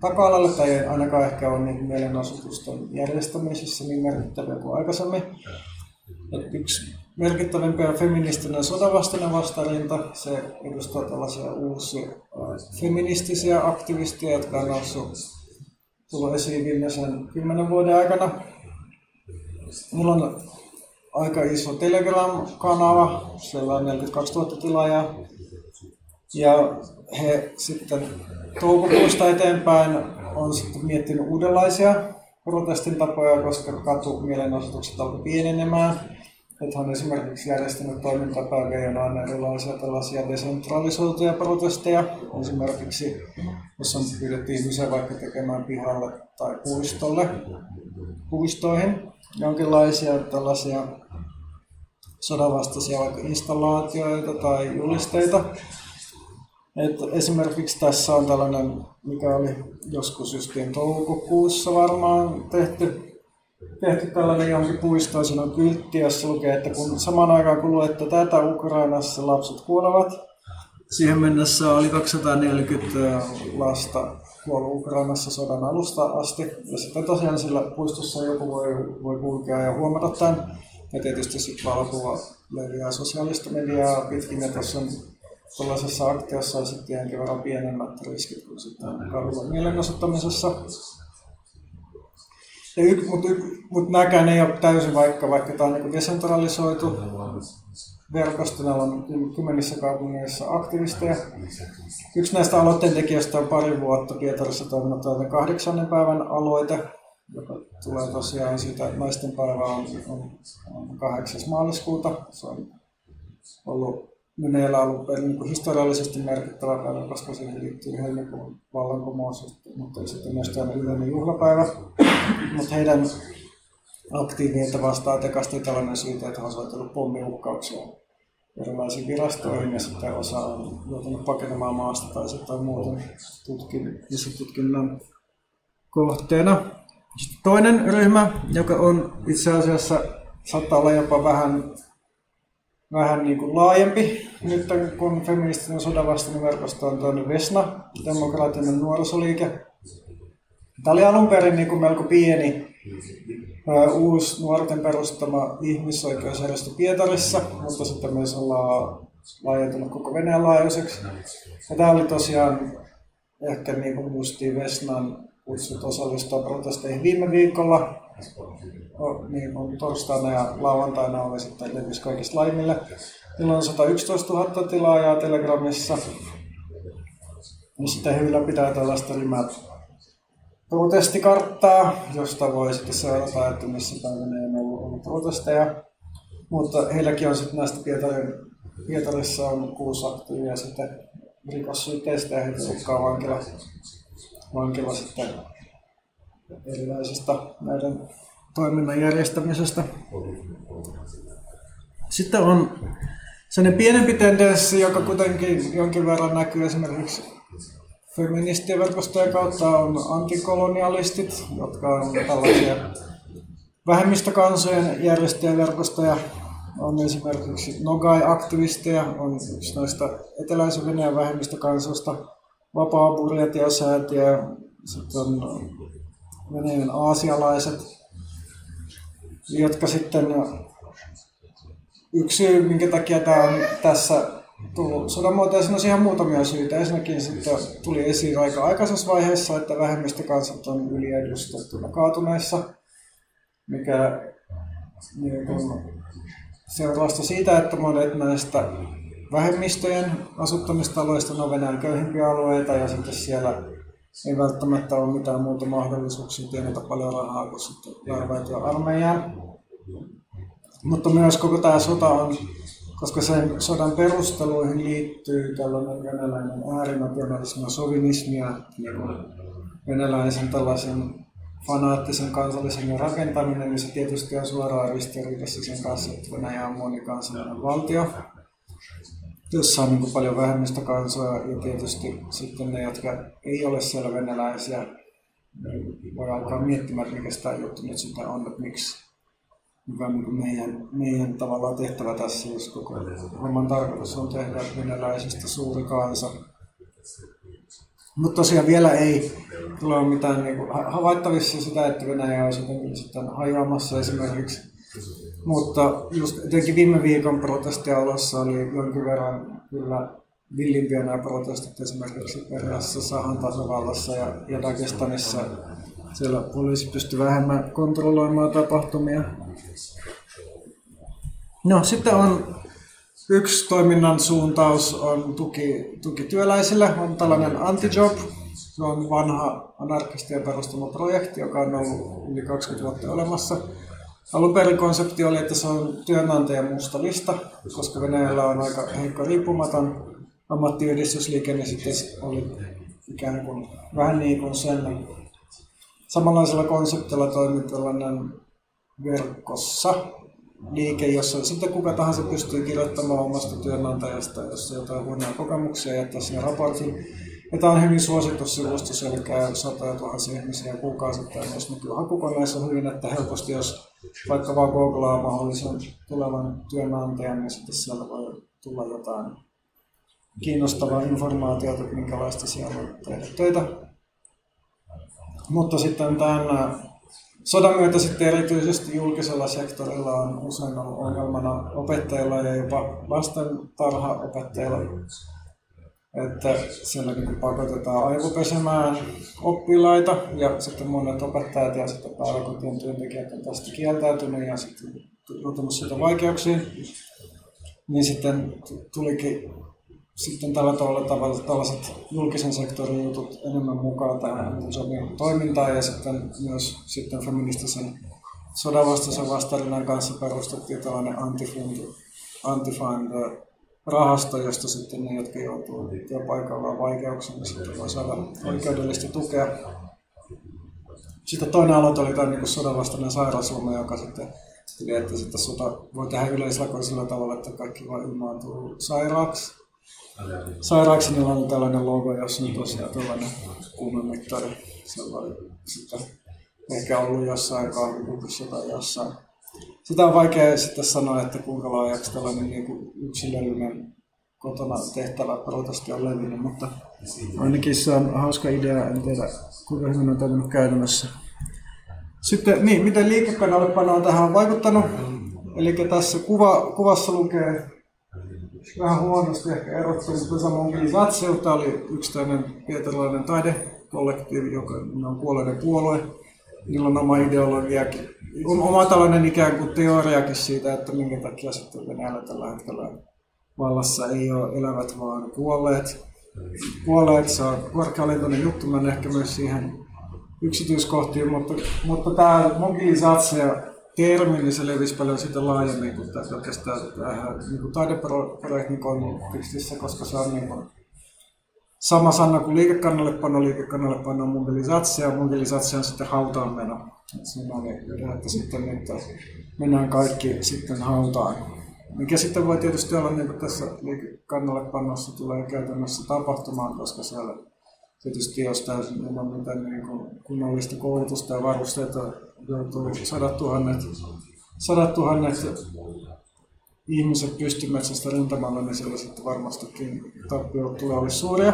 taka-alalle tai ei ainakaan ehkä ole niin mielenosoitusten järjestämisessä niin merkittäviä kuin aikaisemmin. Et yksi merkittävimpiä on feministinen sodanvastainen vastarinta. Se edustaa tällaisia uusia feministisiä aktivisteja, jotka on tullut esiin viimeisen 10 vuoden aikana. Meillä on aika iso Telegram-kanava, siellä on 42,000 tilaajaa. Ja he sitten toukokuusta eteenpäin on sitten miettinyt uudenlaisia protestin tapoja, koska katumielenosoitukset alkoi pienenemään. Nyt on esimerkiksi järjestänyt toimintapäivä, jolla on erilaisia tällaisia desentralisoituja protesteja. Esimerkiksi, jossa pyydettiin ihmisiä vaikka tekemään pihalle tai puistoihin jonkinlaisia tällaisia sodanvastaisia vaikka installaatioita tai julisteita. Et esimerkiksi tässä on tällainen, mikä oli joskus justiin toukokuussa varmaan tehty tällainen johonkin puistoon, siinä on kyltti, jossa lukee, että kun samaan aikaan kun luette tätä Ukrainassa, lapset kuolevat, Siihen mennessä oli 240 lasta kuollut Ukrainassa sodan alusta asti. Ja sitten tosiaan sillä puistossa joku voi kulkea ja huomata tämän. Ja tietysti sitten valokuva leviää sosiaalista mediaa pitkin. Ja tässä on tuollaisessa aktiossa sitten jonkin verran pienemmät riskit kuin sitten kadulla mielenosoittamisessa. Mutta näkään ei ole täysin, vaikka tämä on niinku desentralisoitu. Verkostona on kymmenissä kaupungeissa aktivisteja. Yksi näistä aloitteen tekijöistä on pari vuotta Pietarissa toiminut 8. päivän aloite, joka tulee tosiaan siitä, että naisten päivä on 8. maaliskuuta. Se on ollut meneillä niin historiallisesti merkittävä päivä, koska siihen liittyy helmikuun vallankumous, mutta sitten myös tämä yleinen juhlapäivä. Mutta heidän aktiiviilta vastaan tekastiin tällainen syytä, että he olisivat olleet pommiuhkauksia erilaisiin virastoihin ja sitten osa on joutunut pakenemaan maasta tai sitten muuten tutkinnan kohteena. Sitten toinen ryhmä, joka on itse asiassa saattaa olla jopa vähän niin kuin laajempi. Nyt kun feministinen sodanvastainen verkosto on toinen Vesna, demokraattinen nuorisoliike. Tämä oli alun perin niin kuin melko pieni uusi nuorten perustama ihmisoikeusjärjestö Pietarissa, mutta sitten myös ollaan laajentunut koko Venäjän laajuiseksi. Ja tämä oli tosiaan ehkä niin kuin justiin Vesnan kutsut osallistua protesteihin viime viikolla. Niin kuin torstaina ja lauantaina oli sitten levis kaikista laimille. Niillä on 111 000 tilaajaa Telegramissa. Ja sitten he ylläpitää tällaista protestikarttaa, josta voi sitten seurata, että missä päivänä ei ollut protesteja. Mutta heilläkin on sitten näistä Pietarissa on 6 aktiivia ja sitten rikossyytteistä ja heitä uhkaa vankila sitten erilaisesta näiden toiminnan järjestämisestä. Sitten on sellainen pienempi tendenssi, joka kuitenkin jonkin verran näkyy esimerkiksi feministien verkostojen kautta on antikolonialistit, jotka on tällaisia vähemmistökansojen järjestöjen verkostoja. On esimerkiksi Nogai-aktivisteja, on yksi noista eteläisen Venäjän vähemmistökansoista, Vapaa Burjatia säätiö, sitten on Venäjän aasialaiset, jotka sitten yksi syy, minkä takia tämä on tässä tullut sodanmuotoisena on ihan muutamia syitä. Ensinnäkin sitten tuli esiin aika aikaisessa vaiheessa, että vähemmistökansat on yliedustettuna kaatuneissa, mikä seurausta siitä, että monet näistä vähemmistöjen asuttamistalueista on Venäjän köyhimpiä alueita ja sitten siellä ei välttämättä ole mitään muuta mahdollisuuksia tienata paljon rahaa kuin sitten värväytyä armeijaan. Mutta myös koko tämä sota on, koska sen sodan perusteluihin liittyy tällainen venäläinen äärinationalismi ja sovinismi ja venäläisen tällaisen fanaattisen kansallisen rakentaminen, niin se tietysti on suoraan ristiriidassa sen kanssa, että Venäjä on monikansallinen valtio, jossa on niin paljon vähemmistökansoja ja tietysti sitten ne, jotka ei ole siellä venäläisiä, voi alkaa miettimään, mikä sitä juttu nyt sitä on, että miksi. Mikä on meidän tavallaan tehtävä tässä, jos koko homman tarkoitus on tehdä venäläisistä suuri kansa. Mutta tosiaan vielä ei tule mitään niin havaittavissa sitä, että Venäjä olisi jotenkin sitten hajoamassa esimerkiksi. Mutta just etenkin viime viikon protestialossa oli jonkin verran kyllä villimpiä nämä protestit esimerkiksi Perhassa, Sahan tasavallassa ja Dagestanissa. Siellä poliisi pystyi vähemmän kontrolloimaan tapahtumia. No, sitten on yksi toiminnan suuntaus on tuki työläisille. On tällainen Anti-job. Se on vanha anarkistien perustama projekti, joka on ollut yli 20 vuotta olemassa. Alun perin konsepti oli, että se on työnantajan musta lista, koska Venäjällä on aika heikko riippumaton ammattiyhdistysliike, niin sitten oli ikään kuin vähän niin kuin sen samanlaisella konseptilla toimi tällainen verkossa liike, jossa sitten kuka tahansa pystyy kirjoittamaan omasta työnantajasta, jos ei jotain huonoja kokemuksia ja jättää siihen raportin. Ja tämä on hyvin suosittu sivustus, eli käy 100 000 ihmisiä kuukausittain, jos nykyään hakukoneessa on hyvin, että helposti jos vaikka vaan googlaa mahdollisen tulevan työnantajan, niin sitten siellä voi tulla jotain kiinnostavaa informaatiota, minkälaista siellä on tehdä töitä. Mutta sitten tämän sodan myötä sitten erityisesti julkisella sektorilla on usein ollut ongelmana opettajilla ja jopa lastentarhaopettajilla, että siellä niin pakotetaan aivopesemään oppilaita ja sitten monet opettajat ja sitten päiväkotien työntekijät on tästä kieltäytynyt ja sitten joutunut siitä vaikeuksiin. Niin sitten tulikin sitten tällä tavalla tällaiset julkisen sektorin jutut enemmän mukaan tähän toimintaan ja sitten myös sitten feministisen sodanvastaisen vastarinnan kanssa perustettiin tällainen Antifa rahasto, josta sitten ne, jotka joutuu työpaikallaan vaikeuksiin, niin sitten voi saada oikeudellista tukea. Sitten toinen aloite oli tämä niin sodanvastainen sairausloma, joka sitten tuli, että sitten sota voi tehdä yleislakoon sillä tavalla, että kaikki vaan ilmaantuu sairaaksi. Niillä on tällainen logo, jossa on tosiaan tällainen kuumemittari. Se on sitten ehkä ollut jossain kahvikuukossa tai jossain. Sitä on vaikea sitten sanoa, että kuinka laajaksi tällainen niin kuin yksilöllinen kotona tehtävä protesti on levinnyt, mutta ainakin se on hauska idea, en tiedä kuinka hyvin on toiminut käytännössä. Sitten niin, miten liikekannallepano on tähän vaikuttanut? Eli tässä kuvassa lukee vähän huonosti ehkä erottunut Pesamobilizaatio. Tämä oli yksi tämmöinen pietarilainen taidekollektiivi, joka on kuolleiden puolue. Niillä on oma ideologiakin, oma tällainen ikään kuin teoriakin siitä, että minkä takia sitten Venäjällä tällä hetkellä vallassa ei ole elävät, vaan kuolleet. Se on korkealentoinen juttu, menen ehkä myös siihen yksityiskohtiin, mutta tämä mobilisaatio-termi, niin se levisi paljon sitä laajemmin kuin tämä pelkästään niin taideprojektin kontekstissa, koska se on niin kuin sama sana kuin liikekannallepano on mobilisaatio on sitten hautaan meno. Siinä on idea, että sitten nyt mennään kaikki sitten hautaan. Mikä sitten voi tietysti olla niin kuin tässä liikekannallepanossa tulee käytännössä tapahtumaan, koska siellä tietysti jos täysin ilman mitään niin kunnollista koulutusta ja varusteita joutuu sadat tuhannet ihmiset pystymetsästä rintamalla, niin siellä sitten varmastikin tappiot tulee olla suuria.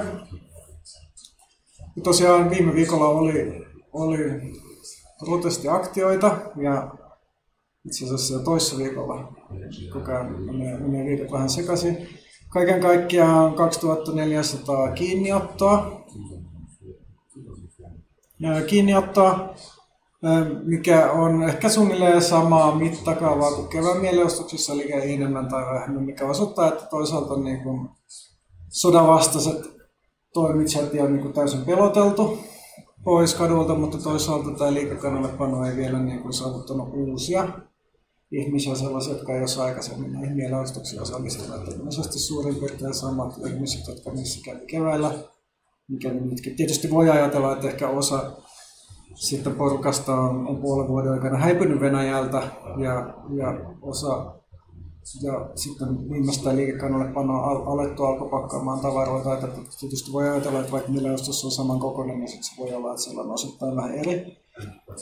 Ja tosiaan viime viikolla oli protestiaktioita ja itse asiassa toissa viikolla koko ajan menee viikot vähän sekaisin. Kaiken kaikkiaan 2400 kiinniottoa, mikä on ehkä suunnilleen samaa mittakaavaa kuin kevään mielenosoituksissa, eli enemmän tai vähemmän, mikä osoittaa, että toisaalta niin kuin sodanvastaiset toimitsijat on niin kuin täysin peloteltu pois kadulta, mutta toisaalta tämä liikekannallepano ei vielä niin kuin saavuttanut uusia ihmisiä, sellaisia, jotka ei ole aikaisemmin näihin mielenosoituksiin osallistuneet. Ilmeisesti suurin piirtein samat ihmiset, jotka niissä kävi keväällä, mikä tietysti voi ajatella, että ehkä osa sitten porukasta on puolen vuoden aikana häipynyt Venäjältä ja sitten viimeistään liikekannallepanoa alkoi pakkaamaan tavaroita. Että tietysti voi ajatella, että vaikka mielenostossa on samankokoinen, niin sitten se voi olla, että siellä on osittain vähän eri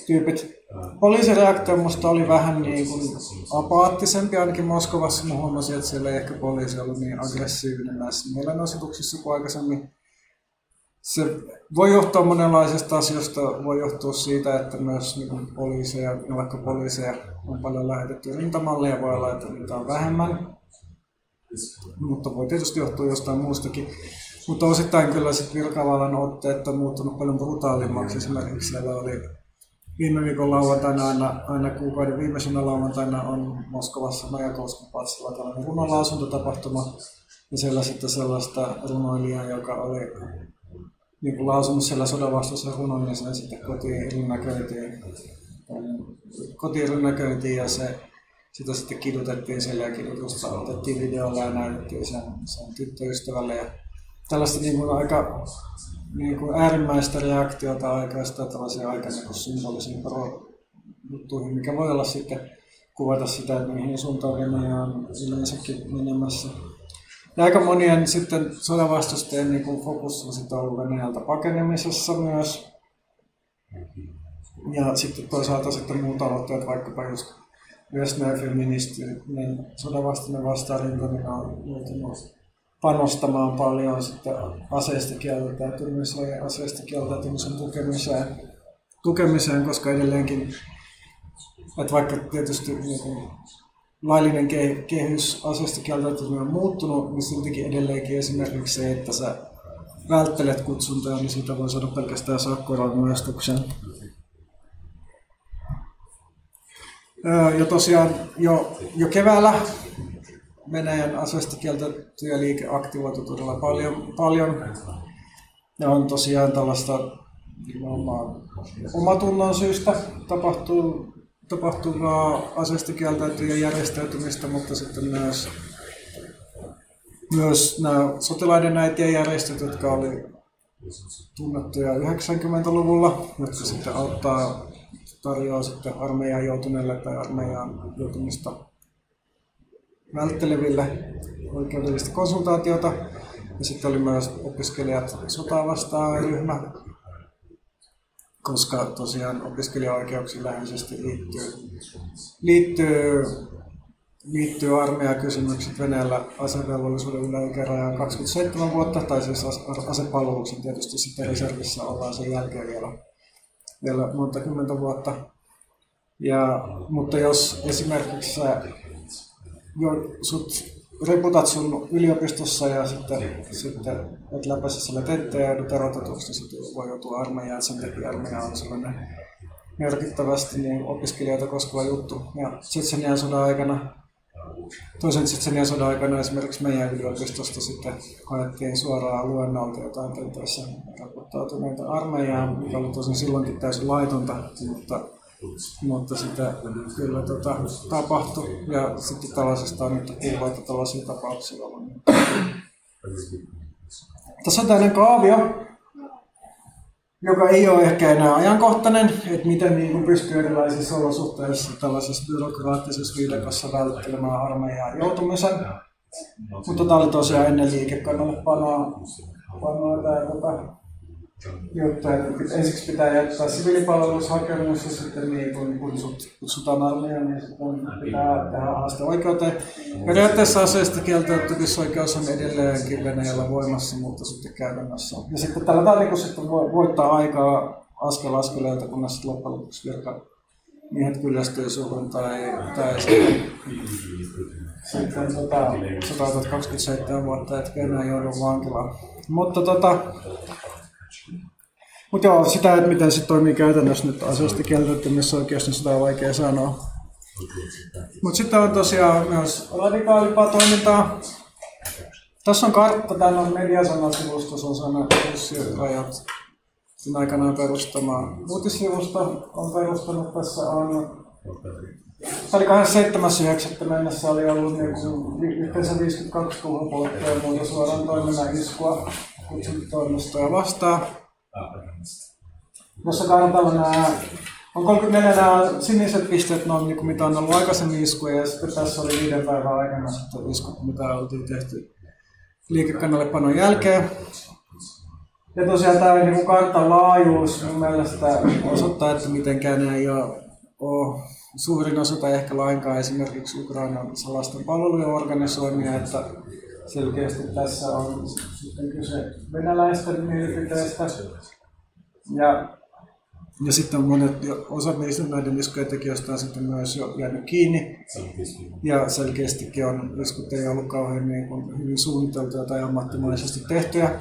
tyypit. Poliisin reaktio musta oli vähän niin kuin apaattisempi, ainakin Moskovassa mä huomasin, että siellä ei ehkä poliisi ollut niin aggressiivinen näissä mielenosoituksissa kuin aikaisemmin. Se voi johtua monenlaisista asioista, voi johtua siitä, että myös niin poliiseja, vaikka poliiseja on paljon lähetetty rintamalle ja voi olla, että niitä on vähemmän, mutta voi tietysti johtua jostain muustakin. Mutta osittain kyllä virkavallan otteet on muuttunut paljon brutaalimmaksi. Esimerkiksi siellä oli viime viikon lauantaina, aina kuukauden viimeisenä lauantaina on Moskovassa Majakovskin-patsilla tällainen runolausuntotapahtuma ja siellä sitten sellaista runoilijaa, joka oli niin lausunut siellä sodanvastaisen runon, niin sen sitten kotiin rynnäköitiin ja sitä sitten kidutettiin siellä ja kidutusta otettiin videolla ja näytettiin sen tyttöystävälle. Ja tällaista niin kuin aika niin kuin äärimmäistä reaktiota aikaista, tällaisia aika niin symbolisiin juttuihin, mikä voi olla sitten kuvata sitä, että mihin suuntaan Venäjä on yleensäkin menemässä. Ja aika monien sitten sodanvastustajien niin fokus on sitten ollut Venäjältä pakenemisessa myös. Ja sitten toisaalta sitten muut aloitteet, vaikkapa just Vesna feministinen sodanvastainen vastarinta, mikä on joutunut panostamaan paljon sitten aseista kieltäytymiseen ja aseista kieltäytymisen tukemiseen, koska edelleenkin, että vaikka tietysti niin laillinen kehys aseista kieltäytyminen on muuttunut, niin siltikin edelleenkin esimerkiksi se, että sä välttelet kutsuntaa, niin siitä voi saada pelkästään sakkorangaistuksen. Ja tosiaan jo keväällä Venäjän aseista kieltäytyjäliike aktivoitu todella paljon. Ja on tosiaan tällaista omatunnon syystä tapahtuvaa aseista kieltäytyjien järjestäytymistä, mutta sitten myös nämä sotilaiden äitien järjestöt, jotka oli tunnettuja 90-luvulla, jotka sitten tarjoaa sitten armeijaan joutuneille tai armeijaan joutumista vältteleville oikeudellista konsultaatiota. Ja sitten oli myös opiskelijat sotaa vastaan ryhmä, koska tosiaan opiskelijaoikeuksiin läheisesti liittyy armeijakysymykset Venäjällä asevelvollisuuden yläikärajaan 27 vuotta, tai siis asepalveluksen tietysti sitten reservissä ollaan sen jälkeen vielä monta kymmentä vuotta. Mutta jos esimerkiksi reputat sun yliopistossa ja sitten et läpäise sillä tenttejä ja joudut erotetuksi, niin sitten voi joutua armeijaan. Sen takia armeija on sellainen merkittävästi niin opiskelijoita koskeva juttu. Ja Tsetsenian sodan aikana esimerkiksi meidän yliopistosta sitten haettiin suoraan luennolta jotain tenteissä raputtautuneita armeijaan, mikä oli tosin silloinkin täysin laitonta, mutta sitä kyllä tapahtui. Ja sitten tällaisesta on nyt kuvaita tällaisia tapauksia. Tässä on tämmöinen kaavio, joka ei ole ehkä enää ajankohtainen, että miten niin pystyy erilaisissa olosuhteissa tällaisessa byrokraattisessa viidekossa välttelemään armeijaan joutumisen. Mutta tämä oli tosiaan ennen liikekannallepanoa. Ensiksi pitää jättää siviilipalvelushakemus ja sitten niin, kun kutsutaan armeijaan, niin sitten pitää tehdä haaste oikeuteen. Periaatteessa aseista kieltäytymisoikeus on edelleenkin Venäjällä voimassa, mutta sitten käytännössä. Ja sitten tällä tavalla sitten voittaa aikaa askel askeleelta, kunnes loppujen lopuksi virkamiehet kyllästyy suhun tai sitten 127 vuotta, etkä enää joudu vankilaan. Mutta joo, sitä, että miten se toimii käytännössä nyt asioista kieltäytymisoikeus, niin sitä on vaikea sanoa. Mutta sitten on tosiaan myös radikaalimpaa toimintaa. Tässä on kartta, täällä on mediasanasivusto, se on sellainen uusirajat. Sen aikanaan perustama uutissivusto on perustanut, tässä on. Se oli 27.9. mennessä, oli ollut yhteensä 52 000 polttoa ja muuta suoraan toiminnan iskua kutsuntoimistoja vastaan. Tuossa kartalla on 34 nämä siniset pisteet, niin mitä on ollut aikaisemmin iskuja, ja sitten tässä oli 5 päivän aikana sitten iskut, mitä oltiin tehty liikekannallepanon jälkeen. Ja tosiaan tämä niin kartan laajuus mun mielestä osoittaa, että mitenkään ei ole suurin osa tai ehkä lainkaan esimerkiksi Ukrainan salaisten palvelujen organisoimia, että selkeästi tässä on sitten kyse venäläisten mielipiteistä. Ja sitten monet, osa niistä näiden iskujen tekijöistä on sitten myös jo jäänyt kiinni. Ja selkeästikin on, iskut ei ollut kauhean hyvin suunniteltuja tai ammattimaisesti tehtyjä.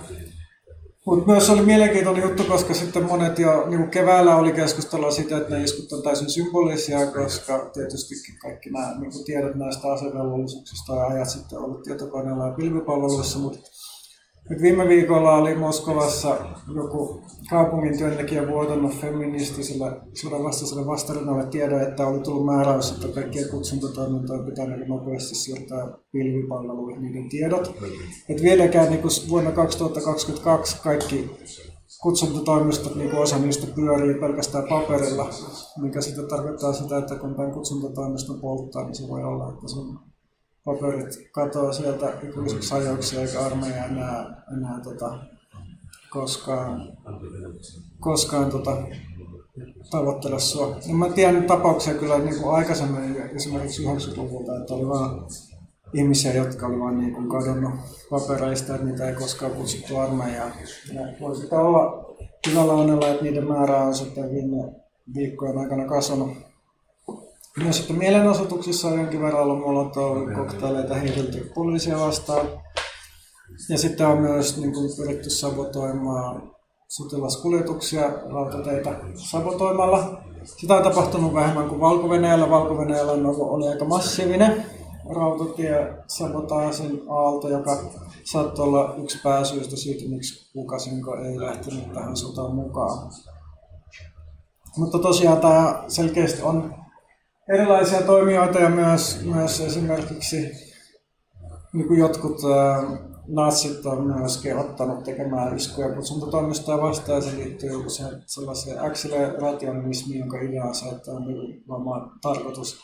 Mutta myös oli mielenkiintoinen juttu, koska sitten monet jo niin keväällä oli keskustelua siitä, että ne iskut on täysin symbolisia, koska tietystikin kaikki nämä niin tiedot näistä asevelvollisuuksista ja ajat sitten ollut tietokoneella ja pilvipalveluissa. Mutta viime viikolla oli Moskovassa joku kaupungin työntekijä vuotanut feministiselle sodanvastaiselle vastarinnalle tiedon, että oli tullut määräys, että kaikkien kutsuntatoimintoja pitää nopeasti siirtää pilvipalveluihin niiden tiedot. Että vieläkään niin vuonna 2022 kaikki kutsuntatoimistot, niin osa niistä pyörii pelkästään paperilla, mikä sitten tarkoittaa sitä, että kun tämän kutsuntatoimiston polttaa, niin se voi olla, että sun paperit katoaa sieltä ikuisiksi ajoiksi eikä armeija enää koskaan tavoittele sua. Mä tiedän tapauksia kyllä niin kuin aikaisemmin esimerkiksi 90-luvulta, että oli vaan ihmisiä, jotka oli vaan niin kuin kadonnut papereista, että niitä ei koskaan kutsuttu armeijaan. Voi sitä olla hyvällä onnella, että niiden määrää on sitten viime viikkojen aikana kasvanut. Myös sitten mielenosoituksissa on jonkin verran ollut molotov-koktaileita hiirilty poliisia vastaan. Ja sitten on myös niin kuin pyritty sabotoimaan sotilaskuljetuksia rautateitä sabotoimalla. Sitä on tapahtunut vähemmän kuin Valko-Venäjällä. Valko-Venäjällä oli aika massiivinen rautatiesabotaisen aalto, joka saattoi olla yksi pääsyystä siitä, miksi Lukašenka ei lähtenyt tähän sotaan mukaan. Mutta tosiaan tämä selkeästi on erilaisia toimijoita ja myös esimerkiksi niin jotkut natsit on myöskin ottanut tekemään iskuja kutsuntatoimistoja vastaan, ja se liittyy joku sellaiseen accelerationismiin, jonka idea saattaa olla tarkoitus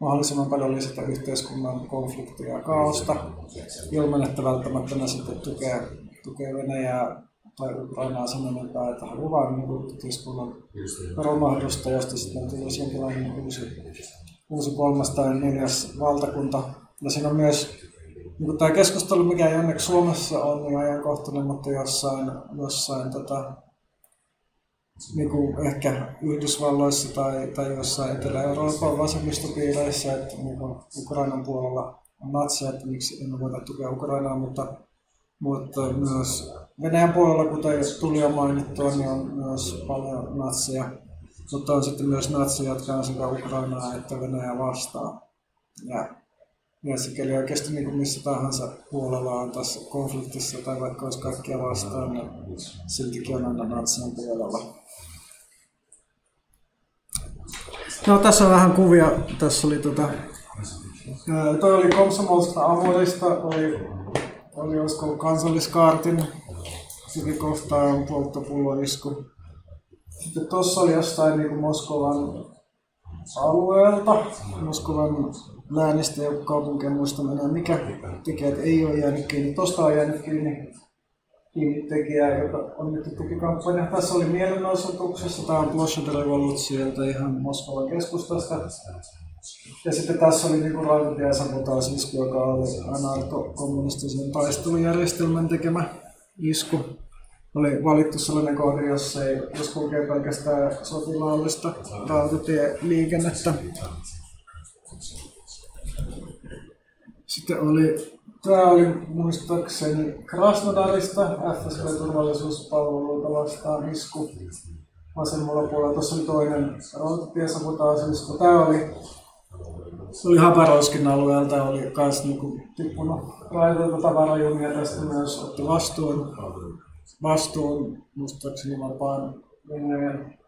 mahdollisimman paljon lisätä yhteiskunnan konfliktia ja kaaosta ilman, että välttämättä ne sitten tukee Venäjää tai Ukrainaa sen enempää, että haluaa vain yhteiskunnan romahdusta, josta sitten tulisi jonkinlainen uusi kolmas tai neljäs valtakunta. Ja siinä on myös niin tämä keskustelu, mikä ei onneksi Suomessa on niin ajankohtainen, mutta jossain niin kuin ehkä Yhdysvalloissa tai jossain Etelä-Euroopan vasemmistopiireissä, että niin kuin Ukrainan puolella on natsia, että miksi emme voida tukea Ukrainaa, mutta myös Venäjän puolella, kuten tuli jo mainittua, niin on myös paljon natsia, mutta on sitten myös natsia, jotka on sekä Ukrainaa että Venäjä vastaan. Ja sikäli oikeasti niin kuin missä tahansa puolella on tässä konfliktissa tai vaikka olisi kaikkia vastaan, niin siltikin on aina natsien puolella. No tässä on vähän kuvia. Tässä oli toi oli Komsomolsta Amurista, oli olisiko kansalliskaartin. Sivi kohtaa on polttopulloisku. Sitten tuossa oli jostain niin kuin Moskovan alueelta, Moskovan läänistä ja kaupunkia muistaminen, mikä tekijät ei ole jäänyt kiinni. Tuosta on jäänyt kiinni tekijää, joka on nyt tukikampanja. Tässä oli mielenosoituksessa, tämä on Ploshchad Revolutsiolta ihan Moskovan keskustasta. Ja sitten tässä oli niin rautatiesabotaaisisku, joka oli anarkokommunistisen taistelujärjestelmän tekemä isku. Oli valittu sellainen kohde, jos kulkee pelkästään sotilaallista rautatieliikennettä. Sitten tämä oli muistaakseni Krasnodarista, FSB-turvallisuuspalveluita vastaan isku vasemmalla puolella. Tuossa oli toinen rautatiesabotaasisku. Tämä oli Habarovskin alueelta, oli myös niinku tippunut raiteilta tavarajumia, tästä myös otti vastuun muistaakseni vapaan Venäjän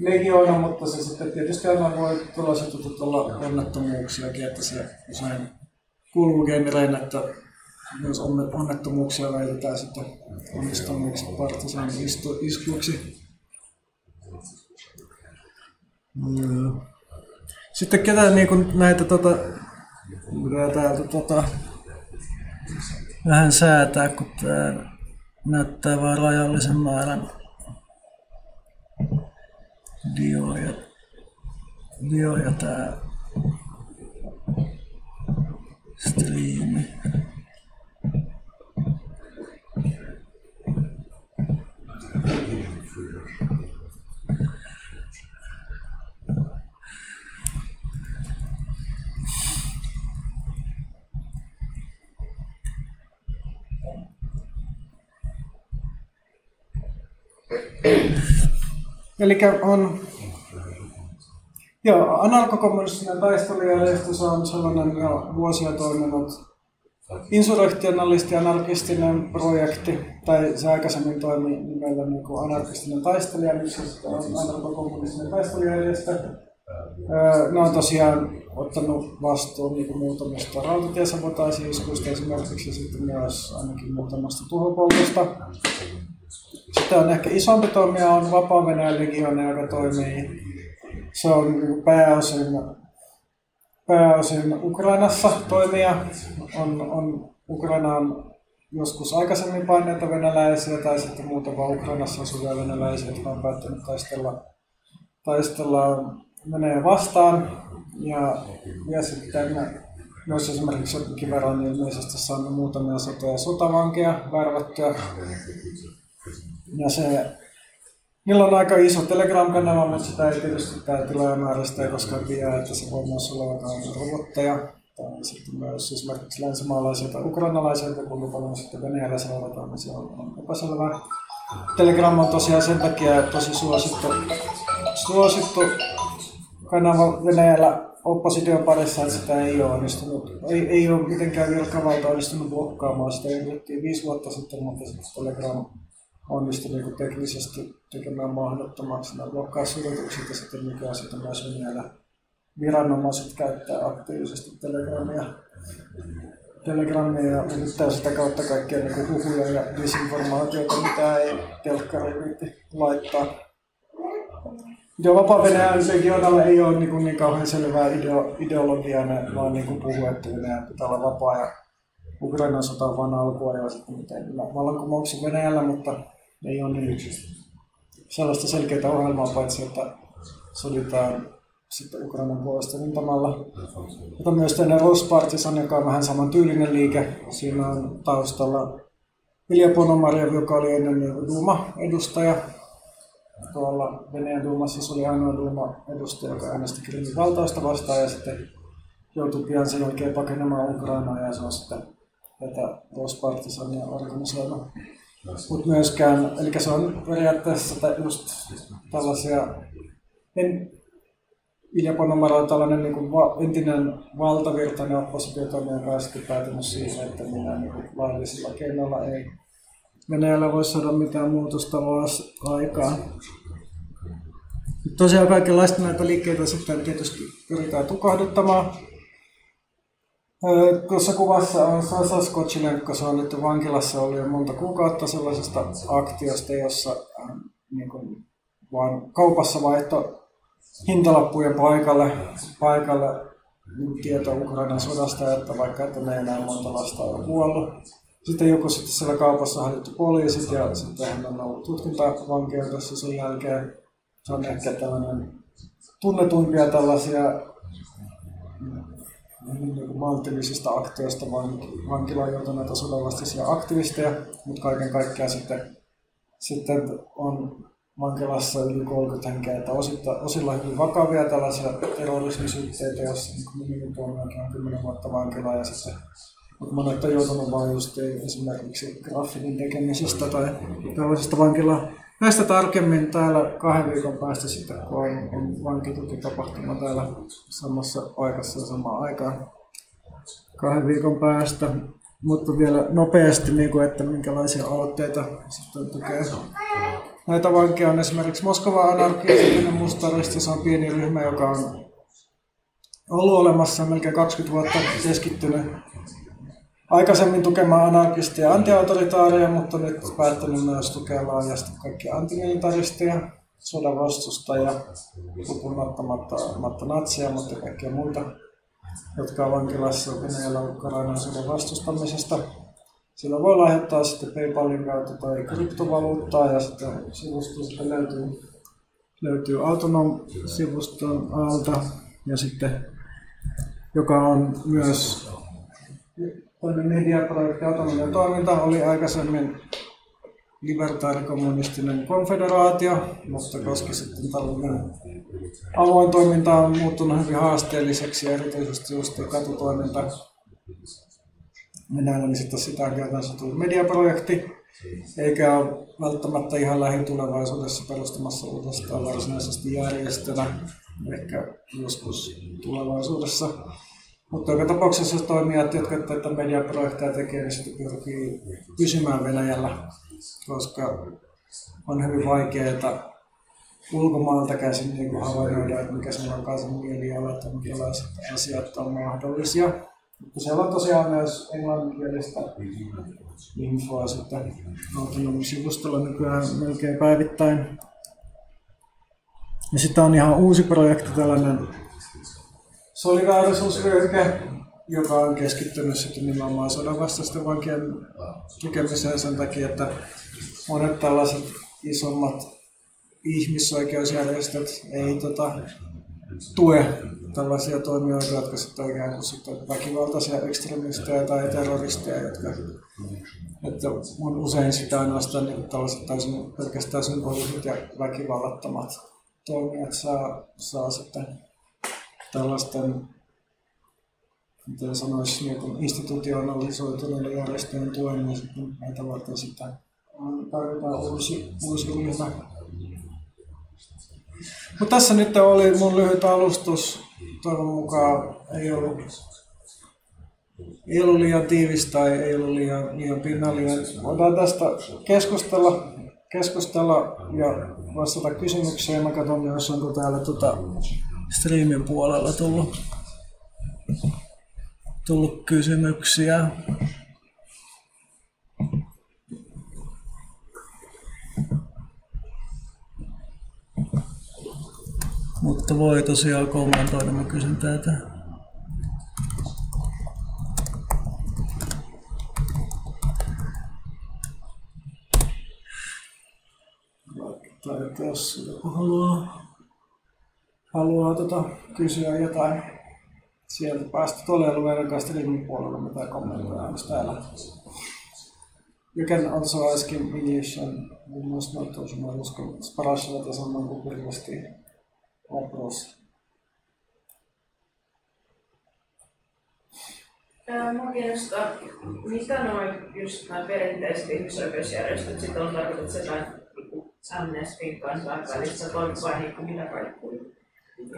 legioina, mutta se sitten tietysti aina voi tulla onnettomuuksiakin, että se usein kuuluu genereen, että myös onnettomuuksia väitetään sitten onnistuneeksi partisanin iskuiksi. Sitten ketä niin näitä vähän säätää, kun tää näyttää vain rajallisen määrän dioja tää striimi. Elikkä on anarkokommunistinen taistelujärjestys on sellainen jo vuosia toiminut insurrektionalisti anarkistinen projekti, tai se aikaisemmin toimi nimellä niin kuin anarkistinen taistelija, nyt se on anarkokommunistinen taistelujärjestö. Ne on tosiaan ottanut vastuun niin kuin muutamista rautatiesabotaisia iskuista esimerkiksi, sitten myös ainakin muutamasta tuhopoltosta. Sitten on ehkä isompi toimija on Vapaa-Venäjän legiona, joka toimii. Se on pääosin Ukrainassa toimija. Ukraina on joskus aikaisemmin paineita venäläisiä tai sitten muutama Ukrainassa asuvia venäläisiä, jotka on päättänyt taistella Venäjä vastaan. Ja sitten Myös esimerkiksi Kivera on ilmeisesti saanut muutamia satoja sotavankeja värvättyä. Ja se, niillä on aika iso Telegram-kanava, mutta sitä ei tietysti tämä tilaajamäärästä ei koskaan tiedä, että se voi myös olla jotain robotteja. Tai sitten myös esimerkiksi länsimaalaisia tai ukrainalaisia, että kuinka paljon sitten venäläisiä avataan, se on epäselvää. Telegram on tosiaan sen takia tosi suosittu kanava Venäjällä opposition parissa, että sitä ei ole onnistunut. Ei ole mitenkään virkavalta onnistunut blokkaamaan, sitä yritettiin 5 vuotta sitten, mutta sitten Telegram onnistui niin teknisesti tekemään mahdottomaksi nämä blokkausyritykset ja sitten nykyään sitä myös Venäjällä viranomaiset käyttää aktiivisesti Telegramia ja yrittää sitä kautta kaikkia niin huhuja ja disinformaatiota, mitä ei telkkariviitti laittaa. Vapaa-Venäjän ei ole niin kauhean selvää ideologiaa, vaan niin puhuu, että Venäjän pitää olla vapaa ja Ukrainan sota on vain alkua ja sitten miten vallankumouksen Venäjällä, mutta ei ole niin sellaista selkeää ohjelmaa, paitsi että soditaan sitten Ukrainan puolesta rintamalla. Mutta myös tänne Rospartisan, joka on vähän saman tyylinen liike. Siinä on taustalla Ilja Ponomarev, joka oli ennen Duuma-edustaja. Tuolla Venäjän Duumassa se oli ainoa Duuma-edustaja, joka äänesti Krimin valtausta vastaan ja sitten joutui pian sen jälkeen pakenemaan Ukrainaa ja se on sitten tätä Rospartisania organisoinut. Mutta myöskään, eli se on periaatteessa just tällaisia... Ilja Ponomarev on tällainen niin entinen valtavirtainen oppositiotoimija, joka on sitten päätynyt siihen, että minä niin laillisilla keinoilla ei Venäjällä voi saada mitään muutosta aikaan. Tosiaan kaikenlaista näitä liikkeitä sitten tietysti pyritään tukahduttamaan. Tuossa kuvassa on Sasa Skotchinenko, se on nyt vankilassa ollut jo monta kuukautta sellaisesta aktiosta, jossa niin kuin, vaan kaupassa vaihto hintalappujen paikalle niin tietoa Ukrainan sodasta, että vaikka että ne ei enää monta lasta ole kuollut. Sitten joku sitten siellä kaupassa on hälytty poliisit ja sitten hän on ollut tutkintavankeudessa sen jälkeen. Se on ehkä tällainen tunnetuimpia tällaisia niin maltillisista aktioista vankilaan joutuneita sodanvastaisia aktivisteja, mutta kaiken kaikkiaan sitten on vankilassa yli 30 henkeä, että osilla on hyvin vakavia tällaisia terrorismisyytteitä, joissa minimituomiokin on 10 vuotta vankilaa ja sitten monet on joutunut vain just esimerkiksi graffinin tekemisestä tai tällaisesta vankilaa. Näistä tarkemmin täällä 2 viikon päästä sitten, kun on vankitutkitapahtuma täällä samassa paikassa ja samaan aikaan 2 viikon päästä, mutta vielä nopeasti, että minkälaisia aloitteita sitten tukee. Näitä vankeja on esimerkiksi Moskova-anarkia, sitten Mustaristi, se on pieni ryhmä, joka on ollut olemassa melkein 20 vuotta keskittynyt aikaisemmin tukemaan anarkistia ja antiautoritaaria, mutta nyt päättänyt myös tukea laajasti kaikkia antimilitaristeja, sodan vastustajia, lukuunottamatta natsia, mutta kaikkia muita, jotka on vankilassa Venäjällä Ukrainan sodan vastustamisesta. Sillä voi lahjoittaa sitten PayPalin kautta tai kryptovaluuttaa ja sitten sivustosta löytyy Autonom-sivuston alta ja sitten, joka on myös toinen mediaprojekti Autonomian toiminta, oli aikaisemmin libertaarikommunistinen konfederaatio, mutta koska sitten tällainen avoin toiminta on muuttunut hyvin haasteelliseksi ja erityisesti just katutoiminta Venäjällä, niin sitten sitä on käytännössä tullut mediaprojekti, eikä ole välttämättä ihan lähitulevaisuudessa perustamassa uudestaan varsinaisesti järjestönä, ehkä joskus tulevaisuudessa. Mutta joka tapauksessa toimijat, jotka tätä mediaprojektia tekee, niin sitten pyrkii pysymään Venäjällä, koska on hyvin vaikeaa ulkomaalta käsin niin havainnoida, että mikä se on kansan mieliala, että minkälaiset asiat on mahdollisia. Mutta siellä on tosiaan myös englanninkielistä infoa sitten Autonom-sivustolla nykyään melkein päivittäin. Ja sitten on ihan uusi projekti, tällainen solidaarisuusvyöhyke, joka on keskittynyt sitten nimenomaan sodanvastaisten vankien tukemiseen sen takia, että monet tällaiset isommat ihmisoikeusjärjestöt ei tue tällaisia toimijoita, jotka sitten ikään kuin sitten väkivaltaisia ekstremisteja tai terroristeja, jotka että on usein sitä ainoastaan niin tällaiset täysin pelkästään symboliset ja väkivallattomat toimijat saa sitten tällaisten, miten sanoisi, niin institutionalisoituneille järjestöjen tuen, niin sitten näitä varten sitten tarvitaan uusi ryhmä. No tässä nyt oli mun lyhyt alustus. Toivon mukaan ei ollut liian tiivis tai ei ollut liian pinnallinen. Voidaan tästä keskustella ja vastata kysymyksiin. Mä katson, jos onko täällä striimin puolella tullut kysymyksiä. Mutta voi tosiaan kommentoida, mä kysyn täältä. Tai jos joku haluaa kysyä jotain sieltä päästä tuolle alueen kastrimin puolelle, mitä kommentoidaan, onko täällä. You can also ask in English and we must not also know Sparashilta saman kuin previously. Вопрос. Minua kiinnostaa, mitä just nämä perinteiset ihmisoikeusjärjestöt sit on tarkoittanut sitä Amnestyn kanssa välissä toimivaa, mitä kaikkea?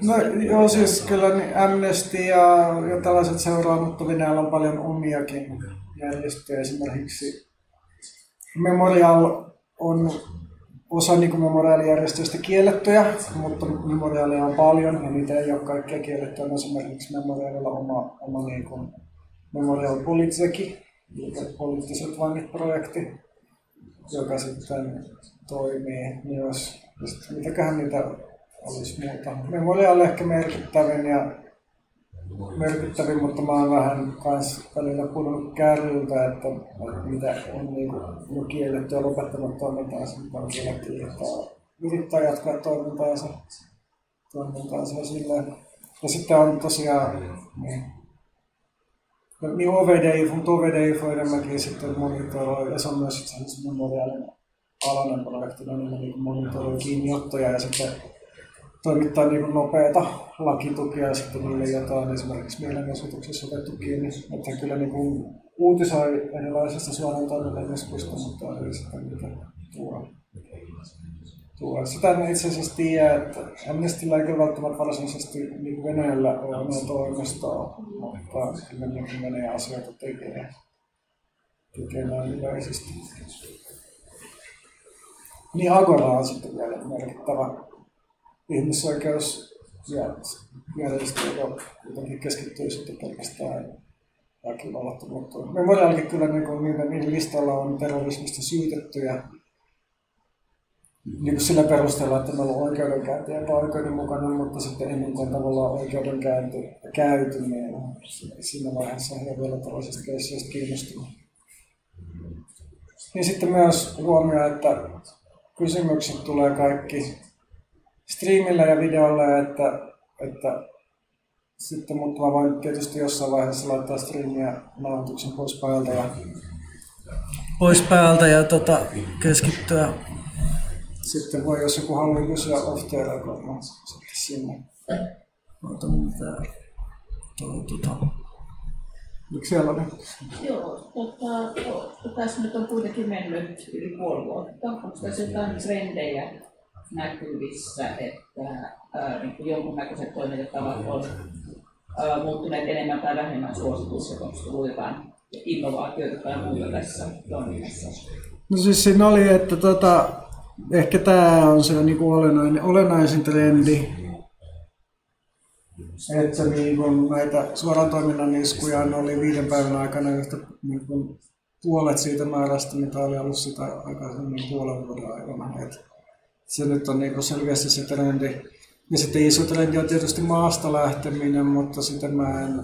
No joo, siis kyllä niin Amnesty ja tällaiset seuraamattovinäällä on paljon omiakin järjestöjä. Esimerkiksi Memorial on osa niin Memorial-järjestöistä kiellettyjä, mutta Memorialia on paljon ja niitä ei ole kaikkea kiellettyä. Esimerkiksi Memorialilla on oma niin kuin Memorial Politseki, poliittiset vangit-projekti, joka sitten toimii myös. Mitäköhän niitä olisi muuta? Memorial on ehkä merkittävin, mutta mä oon vähän kans välillä pudonnut kärryltä, että mitä on niinku kielletty ja lopettanut toimintaansa, mitä on kielletty yrittää jatkaa toimintaansa silleen. Ja sitten on tosiaan niin OVD-info enemmänkin sitten monitoroi, ja se on myös itseasiassa Memorialin alainen projekti, niin monitoroi kiinniottoja ja sitten toimittaa niin nopeata lakitukia ja sitten niille jotain esimerkiksi mielenosoituksessa otettu kiinni. Että kyllä niin uutisoi erilaisesta Suomen toimintakeskusta, mutta ei sitä mitä tuoda. Sitä en itse asiassa tiedä, että Amnestyllä ei kyllä välttämättä varsinaisesti niin Venäjällä ole omaa toimistoa, mutta kyllä niin Venäjän asioita tekee näin yleisesti. Niin Agora on sitten vielä merkittävä ihmisoikeus ja järjestö, joka kuitenkin keskittyy sitten pelkästään väkivallattomuuteen. Me voidaan ainakin kyllä niiden listalla on terrorismista syytettyjä niin sillä perusteella, että meillä on oikeudenkäynti epäoikeudenmukainen, mutta sitten ennen kuin tavallaan oikeudenkäynti käyty, niin siinä vaiheessa ei vielä tällaisista keisseistä kiinnostunut. Ja sitten myös huomioon, että kysymykset tulee kaikki striimillä ja videolla, että sitten mutta mä voin tietysti jossain vaiheessa laittaa striimiä nauhoituksen pois päältä ja keskittyä. Sitten voi, jos joku haluaa kysyä off-teillä, kun sitten sinne. Miksi siellä on? Joo, tässä nyt on kuitenkin mennyt yli puoli vuotta. Onko tässä jotain trendejä näkyvissä, että niin jonkunnäköiset toimintatavat on muuttuneet enemmän tai vähemmän suosituissa, koska luetaan innovaatioita tai muuta tässä toiminnassa? No siis siinä oli, että ehkä tämä on se niin kuin olennaisin trendi, että niin kuin näitä suoran toiminnan iskuja oli 5 päivän aikana yhtä niin kuin puolet siitä määrästä, mitä oli ollut sitä aikaisemmin puolen vuoden aikana. Se nyt on niin selkeästi se trendi. Ja sitten iso trendi on tietysti maasta lähteminen, mutta sitä mä en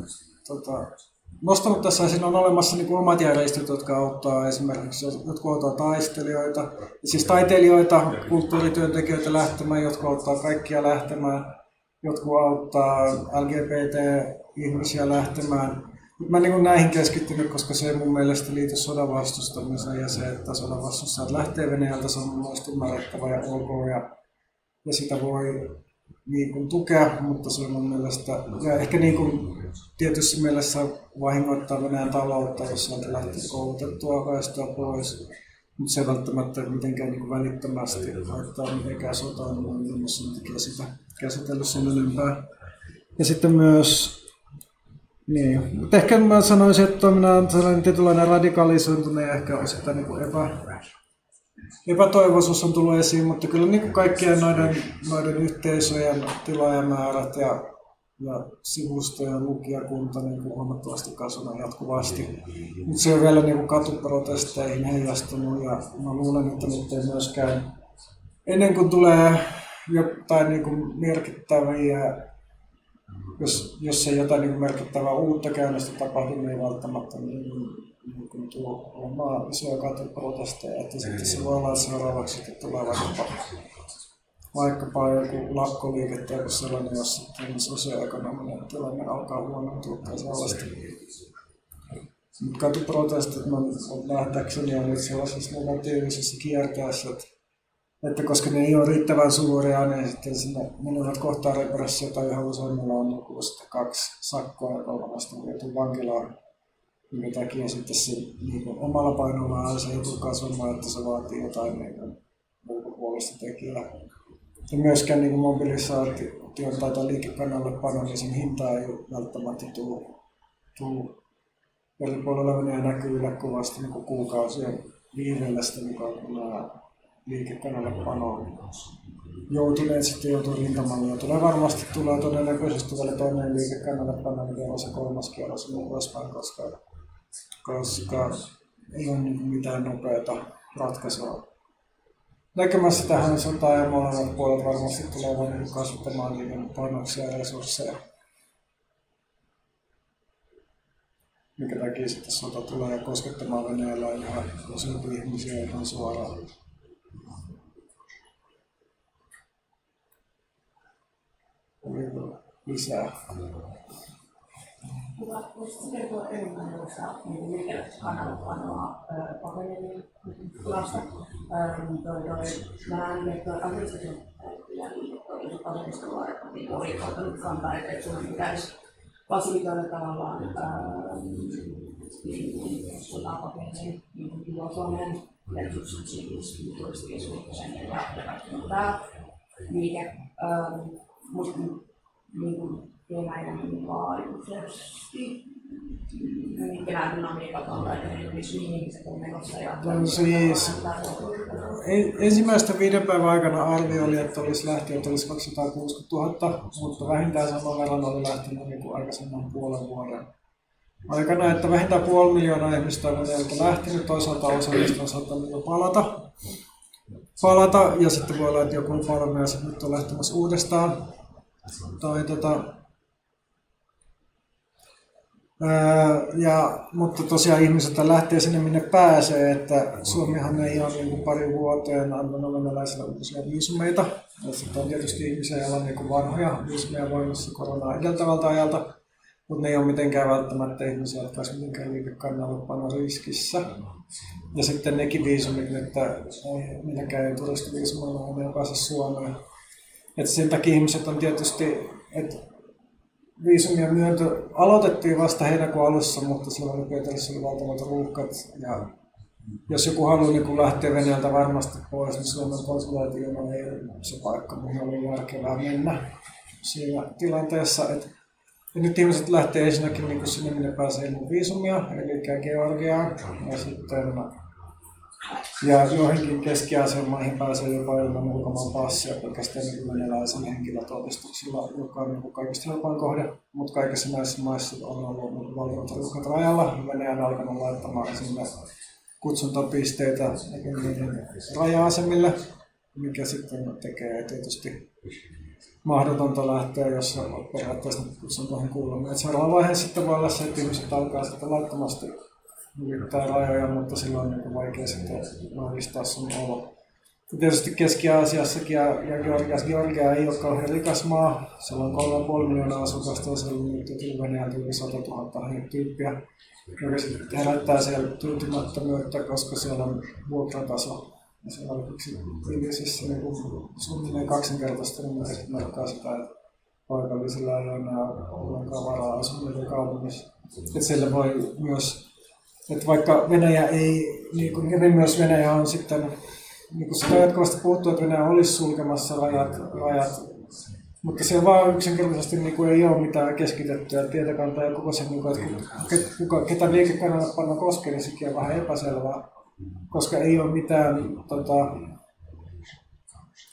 nostanut tässä. Siinä on olemassa niin omat järjestöt, jotka auttaa esimerkiksi, jotka auttaa taistelijoita, siis taiteilijoita, kulttuurityöntekijöitä lähtemään, jotka auttaa kaikkia lähtemään. jotkut auttaa LGBT-ihmisiä lähtemään. Mutta mä en niin näihin keskittynyt, koska se ei mun mielestä liity sodan vastustamiseen ja se, että sodan vastustajat lähtee Venäjältä, se on mun mielestä ymmärrettävä ja ok ja sitä voi niin kuin tukea, mutta se on mun mielestä, ja ehkä niin kuin tietysti mielessä vahingoittaa Venäjän taloutta, jos sieltä lähtee koulutettua väestöä pois, mutta se välttämättä mitenkään niin välittömästi haittaa mitenkään sotaan, niin sen takia sitä käsitellyt sen enempää. Ja sitten myös, niin, mutta ehkä mä sanoisin, että minä on sellainen tietynlainen radikalisointunut ja ehkä osittain niin epätoivoisuus on tullut esiin, mutta kyllä niin kaikkien noiden yhteisöjen tilaajamäärät ja sivusto- ja lukijakunta niin huomattavasti kasvanut jatkuvasti. Nyt se on vielä niin katuprotesteihin heijastunut ja mä luulen, että nyt ei myöskään ennen kuin tulee jotain niin merkittäviä, jos ei jotain niin merkittävää uutta käynnistä tapahdu, niin välttämättä niin tuo omaa isoja katuprotesteja. Että sitten se voi olla seuraavaksi, että tulee vaikkapa joku lakkoliike tai sellainen, jos sosioekonominen tilanne alkaa huonontua tai sellaista. Katuprotestit on nähdäkseni on nyt sellaisessa negatiivisessa kierteessä, että koska ne ei ole riittävän suuria, niin sitten sinne menevät kohtaan repressiota, johon useimmilla on joku 2 sakkoa ja 3 vietu vankilaan, minkä takia sitten se niin omalla painollaan se joutuu kasvamaan, että se vaatii jotain niin ulkopuolista tekijää. Ja myöskään niin mobilisaation tai liikekannallepano, niin sen hinta ei välttämättä tule eri puolella Venäjä näkyy kovasti niin kuukausien viirellä sitä mukaan, kun nämä liikekannallepano joutuneet sitten joutuu rintamalle. Ja tulee varmasti tulee todennäköisesti vielä toinen liikekannallepano, mikä on se 3. kierros ja niin edespäin, koska ei ole niin mitään nopeata ratkaisua. Näkemässä tähän sotaan ja molemmat puolet varmasti tulevat kasvattamaan niiden panoksia ja resursseja, minkä takia sitten sota tulee koskettamaan Venäjällä ihan useampi ihmisiä ihan suoraan. Lisää. Voisitko kertoa enemmän noista liikekannallepanoa pahoinelien tilasta? Mä näen, että aggressiivisen asemista oli ottanut kantaa, että sinun pitäisi fasilitoida tavallaan sotaa pahoinelien ilo Suomeen, merkityksen turistikeskuksen ja tämä liike. Musta venäinen laajuisesti. Venäinen Amerikka on menossa ja ensimmäistä 5 päivän aikana arvio oli, että olisi lähtenyt 260 000, mutta vähintään saman verran oli lähtenyt niin aikaisemman puolen vuoden aikana, että vähintään 500 000 ihmistä on lähtenyt, toisaalta osallista on saattanut jo palata ja sitten voi olla, että joku palvelee ja nyt on lähtemässä uudestaan. Mutta tosiaan ihmiset lähtee sinne minne pääsee, että Suomihan ei ole niin pari vuoteen antanut venäläisille uusia viisumeita. Sitten on tietysti ihmisiä, joilla on niin vanhoja viisumeja voimassa koronaa edeltävältä ajalta, mutta ne ei ole mitenkään välttämättä ihmisiä, jotka olisivat mitenkään liikekannallepano riskissä. Ja sitten nekin viisumit, että minäkään turistiviisumilla ei pääse Suomeen. Et sen takia ihmiset on tietysti, että viisumia myöntö aloitettiin vasta heinäkuun alussa, mutta silloin Pietarissa oli valtavat ruuhkat. Ja jos joku haluaa niin lähteä Venäjältä varmasti pois, niin Suomen konsulaationa ei ole se paikka, mihin oli järkevää mennä siinä tilanteessa. Ja nyt ihmiset lähtee ensinnäkin niin sinne, minne pääsee ilman viisumia, eli Georgiaan ja sitten ja joihinkin Keski-Aasian maihin pääsee jopa ilman ulkomaan passia pelkästään venäläisen henkilötodistuksilla, joka on niin kaikista helpoin kohde. Mutta kaikissa näissä maissa on ollut valtavat ruuhkat rajalla. Venäjä on alkanut laittamaan sinne kutsuntapisteitä raja-asemille, mikä sitten tekee tietysti mahdotonta lähteä, jos on periaatteessa kutsuntoihin kuulunut. Seuraava vaihe sitten voi olla se, että ihmiset alkaa sitten laittomasti yrittää rajoja, mutta silloin on niin vaikea sitten vahvistaa sun olo. Tietysti Keski-Aasiassakin ja Georgia ei ole kauhean rikas maa. Siellä on 3,5 miljoonaa asukasta ja siellä on nyt Venäjältä yli 100 000 tyyppiä, joka sitten herättää siellä tyytymättömyyttä, koska siellä on vuokrataso. Esimerkiksi Ilisissä suunnilleen kaksinkertaista ymmärsit merkkaa sitä, että paikallisilla ei ole enää ollenkaan varaa asuminen kaupungissa. Että siellä voi myös, että vaikka Venäjä ei, niin myös Venäjä on sitten, niin kuin sitä on jatkuvasti puhuttu, että Venäjä olisi sulkemassa rajat. Mutta se vaan yksinkertaisesti niin ei ole mitään keskitettyä tietokantaa ja koko se, että ketä liikekannalla panna koskee, niin sekin on vähän epäselvää. Koska ei ole mitään,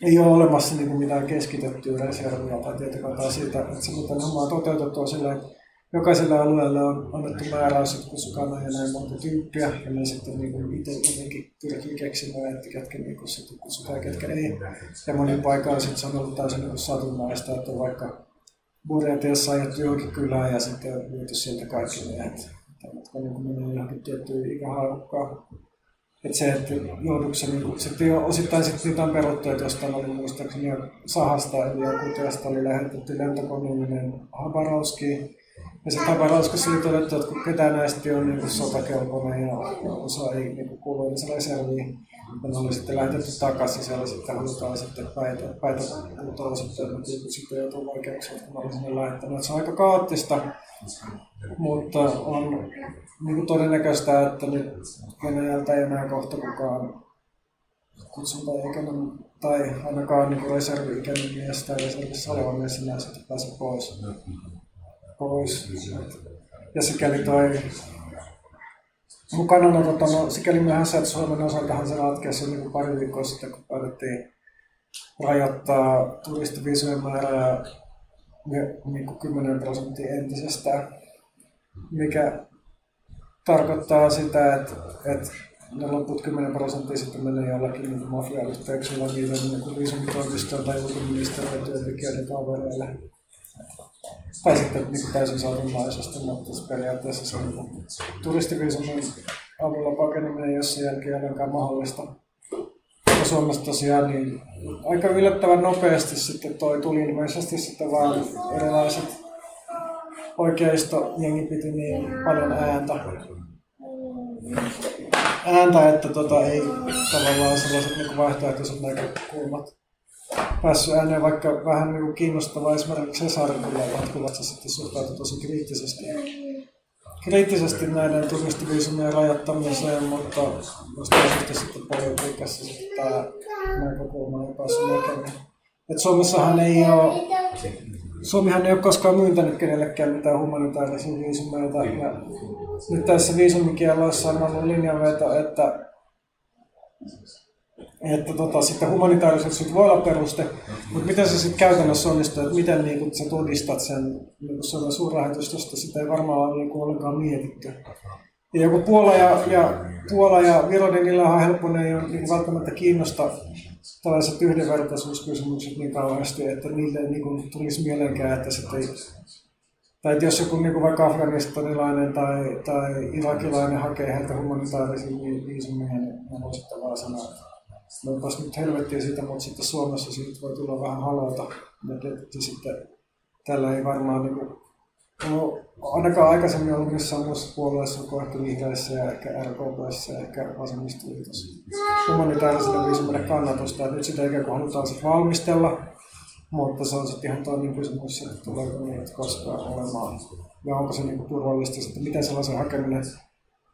ei ole olemassa niin mitään keskitettyä reserviä tai tietokantaa siitä, että se mitä hommaa on toteutettu on sillä, että jokaisella alueella on annettu määräys, että kusukaan on enää monta tyyppiä, ja ne sitten niin itse jotenkin pyrkii keksimään, että ketkä niin sitten kusutaan ja ketkä ei. Ja monin paikkaan sitten se on ollut täysin niin satunnaista, että vaikka Burjatiassa on ajettu johonkin kylään ja sitten myyty sieltä kaikki miehet, jotka niin menevät johonkin tiettyyn ikähaarukkaan. Että se, että joudutko niin sitten jo osittain sitten niitä on peruttu, että jostain oli muistaakseni jo sahasta, eli joku teosta oli lähetetty lentokoneellinen Habarovskiin. Ja sitten Habarovskissa oli todettu, että kun ketään näistä on niin sotakelpoinen ja osa ei niin kuulu edes reserviin, ja ne oli sitten lähetetty takaisin, siellä sitten halutaan sitten päitä puhutaan osittain, sitten joutuu vaikeuksia, kun mä olin sinne lähettänyt. Se on aika kaoottista, mutta on niin todennäköistä, että nyt Venäjältä ei enää kohta kukaan kutsunta-ikäinen tai ainakaan niin reservi-ikäinen mies tai reservissä oleva mies sinä sitten pääsee pois. Ja sikäli toi mun kannanotot on, sikäli me hänsä, että Suomen osaltahan se ratkeisi jo niin pari viikkoa sitten, kun päätettiin rajoittaa turistiviisujen määrää niin 10% entisestään, mikä tarkoittaa sitä, että ne loput 10% sitten menee jollakin niin mafiayhteyksillä niiden viisumitoimistoon tai ulkoministeriön työntekijöiden kavereille. Tai sitten niin täysin satunnaisesti, mutta periaatteessa se on turistiviisumin avulla pakeneminen, jos sen jälkeen ei olekaan mahdollista. Ja Suomessa tosiaan niin aika yllättävän nopeasti sitten toi tuli ilmeisesti sitten vaan erilaiset oikeistojengi piti niin paljon ääntä, että ei tavallaan sellaiset niin vaihtoehtoiset näkökulmat päässyt ääneen, vaikka vähän niin kiinnostavaa esimerkiksi Hesarin kyllä jatkuvasti sitten suhtautui tosi kriittisesti näiden turistiviisumien rajoittamiseen, mutta jostain syystä sitten politiikassa sitten tämä näkökulma ei päässyt näkemään. Et Suomihan ei ole koskaan myyntänyt kenellekään mitään humanitaarisia viisumeita. Nyt tässä viisumikieloissa on ollut linjanveto, että sitten humanitaariset syyt voi olla peruste, mutta miten se sitten käytännössä onnistuu, että miten niin sä todistat sen niin Suomen suurlähetystä, sitä ei varmaan ole niin ollenkaan mietitty. Ja joku Puola ja Viro, niin niillä on helppo, ne ei ole niin välttämättä kiinnosta tällaiset yhdenvertaisuuskysymykset niin kauheasti, että niille ei niin tulisi mielenkään, että sitten tai että jos joku niin vaikka afganistanilainen tai irakilainen hakee heiltä humanitaarisia viisumia, niin voi sitten vaan sanoa, että onpas nyt helvettiä siitä, mutta sitten Suomessa siitä voi tulla vähän halota. Ja sitten tällä ei varmaan niin kuin, no, ainakaan aikaisemmin ollut missään muissa puolueissa, onko ehkä vihreissä ja ehkä RKP:ssä ja ehkä vasemmistoliitossa humanitaariselle viisumille kannatusta. Nyt sitä ikään kuin halutaan sitten valmistella, mutta se on sitten ihan toinen kysymys, että tuleeko niitä koskaan olemaan. Ja onko se niinku turvallista sitten, miten sellaisen hakeminen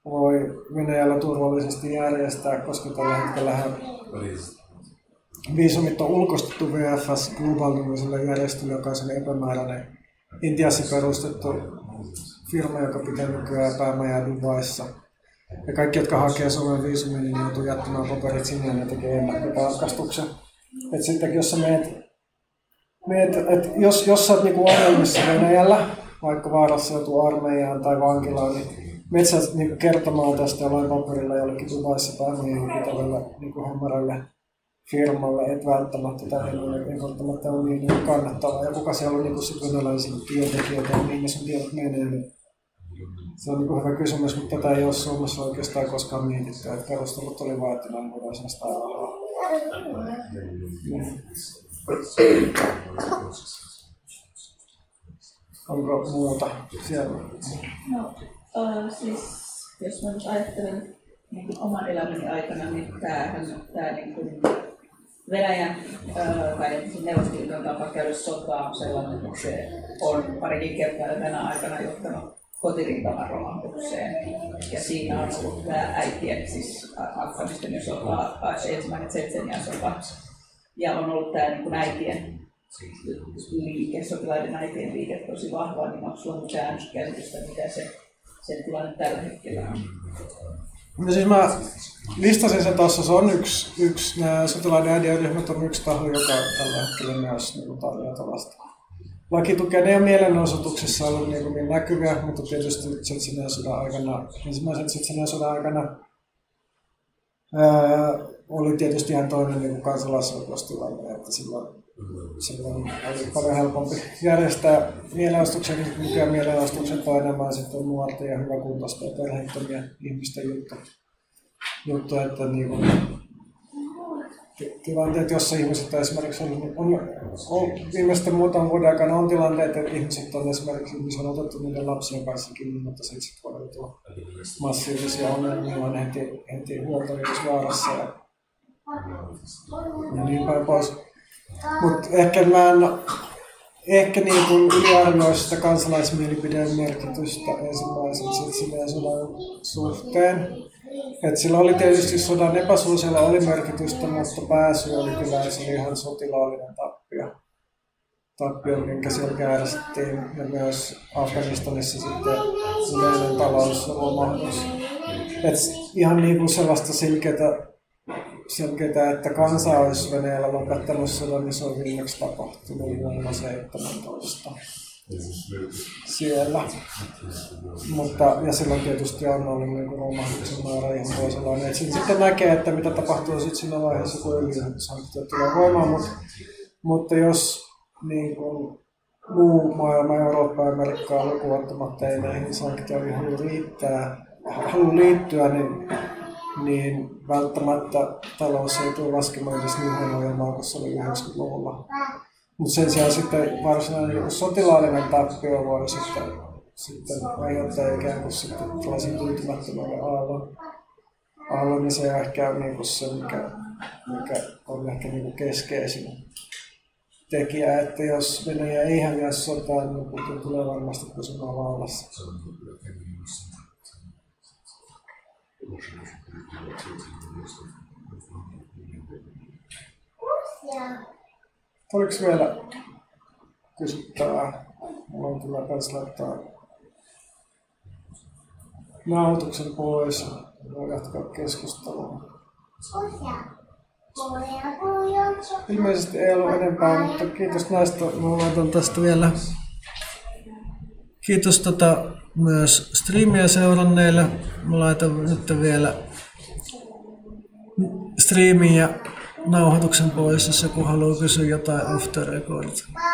voi Venäjällä turvallisesti järjestää, koska tällä hetkellä viisumit on ulkoistettu VFS Global-nimiselle järjestölle, joka on sellainen epämääräinen Intiassa perustettu firma, joka pitää nykyään päämajaa Dubaissa. Ja kaikki, jotka hakee Suomen viisumia, niin joutuu jättämään paperit sinne ja ne tekee ennakkotarkastuksen. Että sitten jos sä meet että jos sä oot niinku ongelmissa Venäjällä, vaikka vaarassa joutuu armeijaan tai vankilaan, niin meet sä niinku kertomaan tästä jollain paperilla jollekin Dubaissa päämajaa pitävällä niinku hämärällä firmalle, et välttämättä tämä ei ole niin kannattavaa. Ja kuka siellä on niin sitten venäläisiä työntekijöitä ja mihin ne sun tiedot menee, niin se on niin hyvä kysymys, mutta tätä ei ole Suomessa oikeastaan koskaan mietitty. Perustelut oli vaan, että näin voidaan sitä rahaa Onko muuta siellä? No, siis jos mä nyt ajattelen niin oman elämäni aikana, niin tämä niin Venäjän tai Neuvostoliiton tapa käydä sotaa on sellainen, että se on parikin kertaa tänä aikana johtanut kotirintaman romahdukseen. Ja siinä on ollut tämä äitien, siis Afganistanin sota, ensimmäinen Tsetsenian sota. Ja on ollut tämä niin äitien liike, sotilaiden äitien liike tosi vahva, niin onko sulla mitään käsitystä, mitä se tilanne tällä hetkellä on? No siis mä listasin sen tuossa, se on yksi nämä sotilaiden äidien ryhmät on yksi taho, joka tällä hetkellä myös niin tarjoaa tällaista. Lakitukea ei ole mielenosoituksissa ollut niin kuin näkyviä, mutta tietysti ensimmäisen Tsetsenian sodan aikana oli tietysti ihan toinen niin kansalaisoikeustilanne, että silloin oli paljon helpompi järjestää mielenosoituksia, kun nykyään mielenosoitukset on enemmän sitten nuorten ja hyväkuntoisten ja perheettömiä ihmisten juttu, että niin kuin, tilanteet, jossa ihmiset esimerkiksi on viimeisten muutaman vuoden aikana on tilanteet, että ihmiset on esimerkiksi on otettu niiden lapsien kanssa kiinni, mutta se itse voi tulla massiivisia ongelmia, on heti huoltajuusvaarassa ja niin päin pois. Mutta ehkä niin kuin yliarvoista kansalaismielipideen merkitystä ensimmäisen sodan suhteen. Et sillä oli tietysti sodan epäsuosilla oli merkitystä, mutta pääsy oli kyllä ihan sotilaallinen tappio, minkä siellä kärsittiin. Ja myös Afganistanissa sitten yleinen talous romahdus. Et ihan niin kuin sellaista selkeää, että kansa olisi Venäjällä lopettanut sodan, niin se on viimeksi tapahtunut vuonna 17. Siellä. Mutta, ja silloin tietysti on ollut niin romahduksen määrä ihan toisenlainen. Sitten näkee, että mitä tapahtuu sitten siinä vaiheessa, kun öljysanktiot tulee voimaan. Mutta jos niin kuin, muu maailma, Eurooppa ja Amerikkaa lukuun ottamatta ei näihin sanktioihin halua liittyä, niin välttämättä talous ei tule laskemaan edes niin hienoja, kun se oli 90-luvulla. Mutta sen sijaan sitten varsinainen niin sotilaallinen tappio voi sitten aiheuttaa ikään kuin sitten tällaisen tyytymättömyyden aallon, niin se on ehkä niin kuin se, mikä on ehkä niin kuin keskeisin tekijä, että jos Venäjä ei häviä sotaan, niin Putin tulee varmasti pysymään vallassa. Oliko vielä kysyttävää? Mulla on kyllä pääs laittaa nauhoituksen pois ja voi jatkaa keskustelua. Ilmeisesti ei ollut enempää, mutta kiitos näistä. Mä laitan tästä vielä. Kiitos myös striimiä seuranneille. Mä laitan nyt vielä striimiä. Nauhoituksen pois, jos joku haluaa kysyä jotain off the record.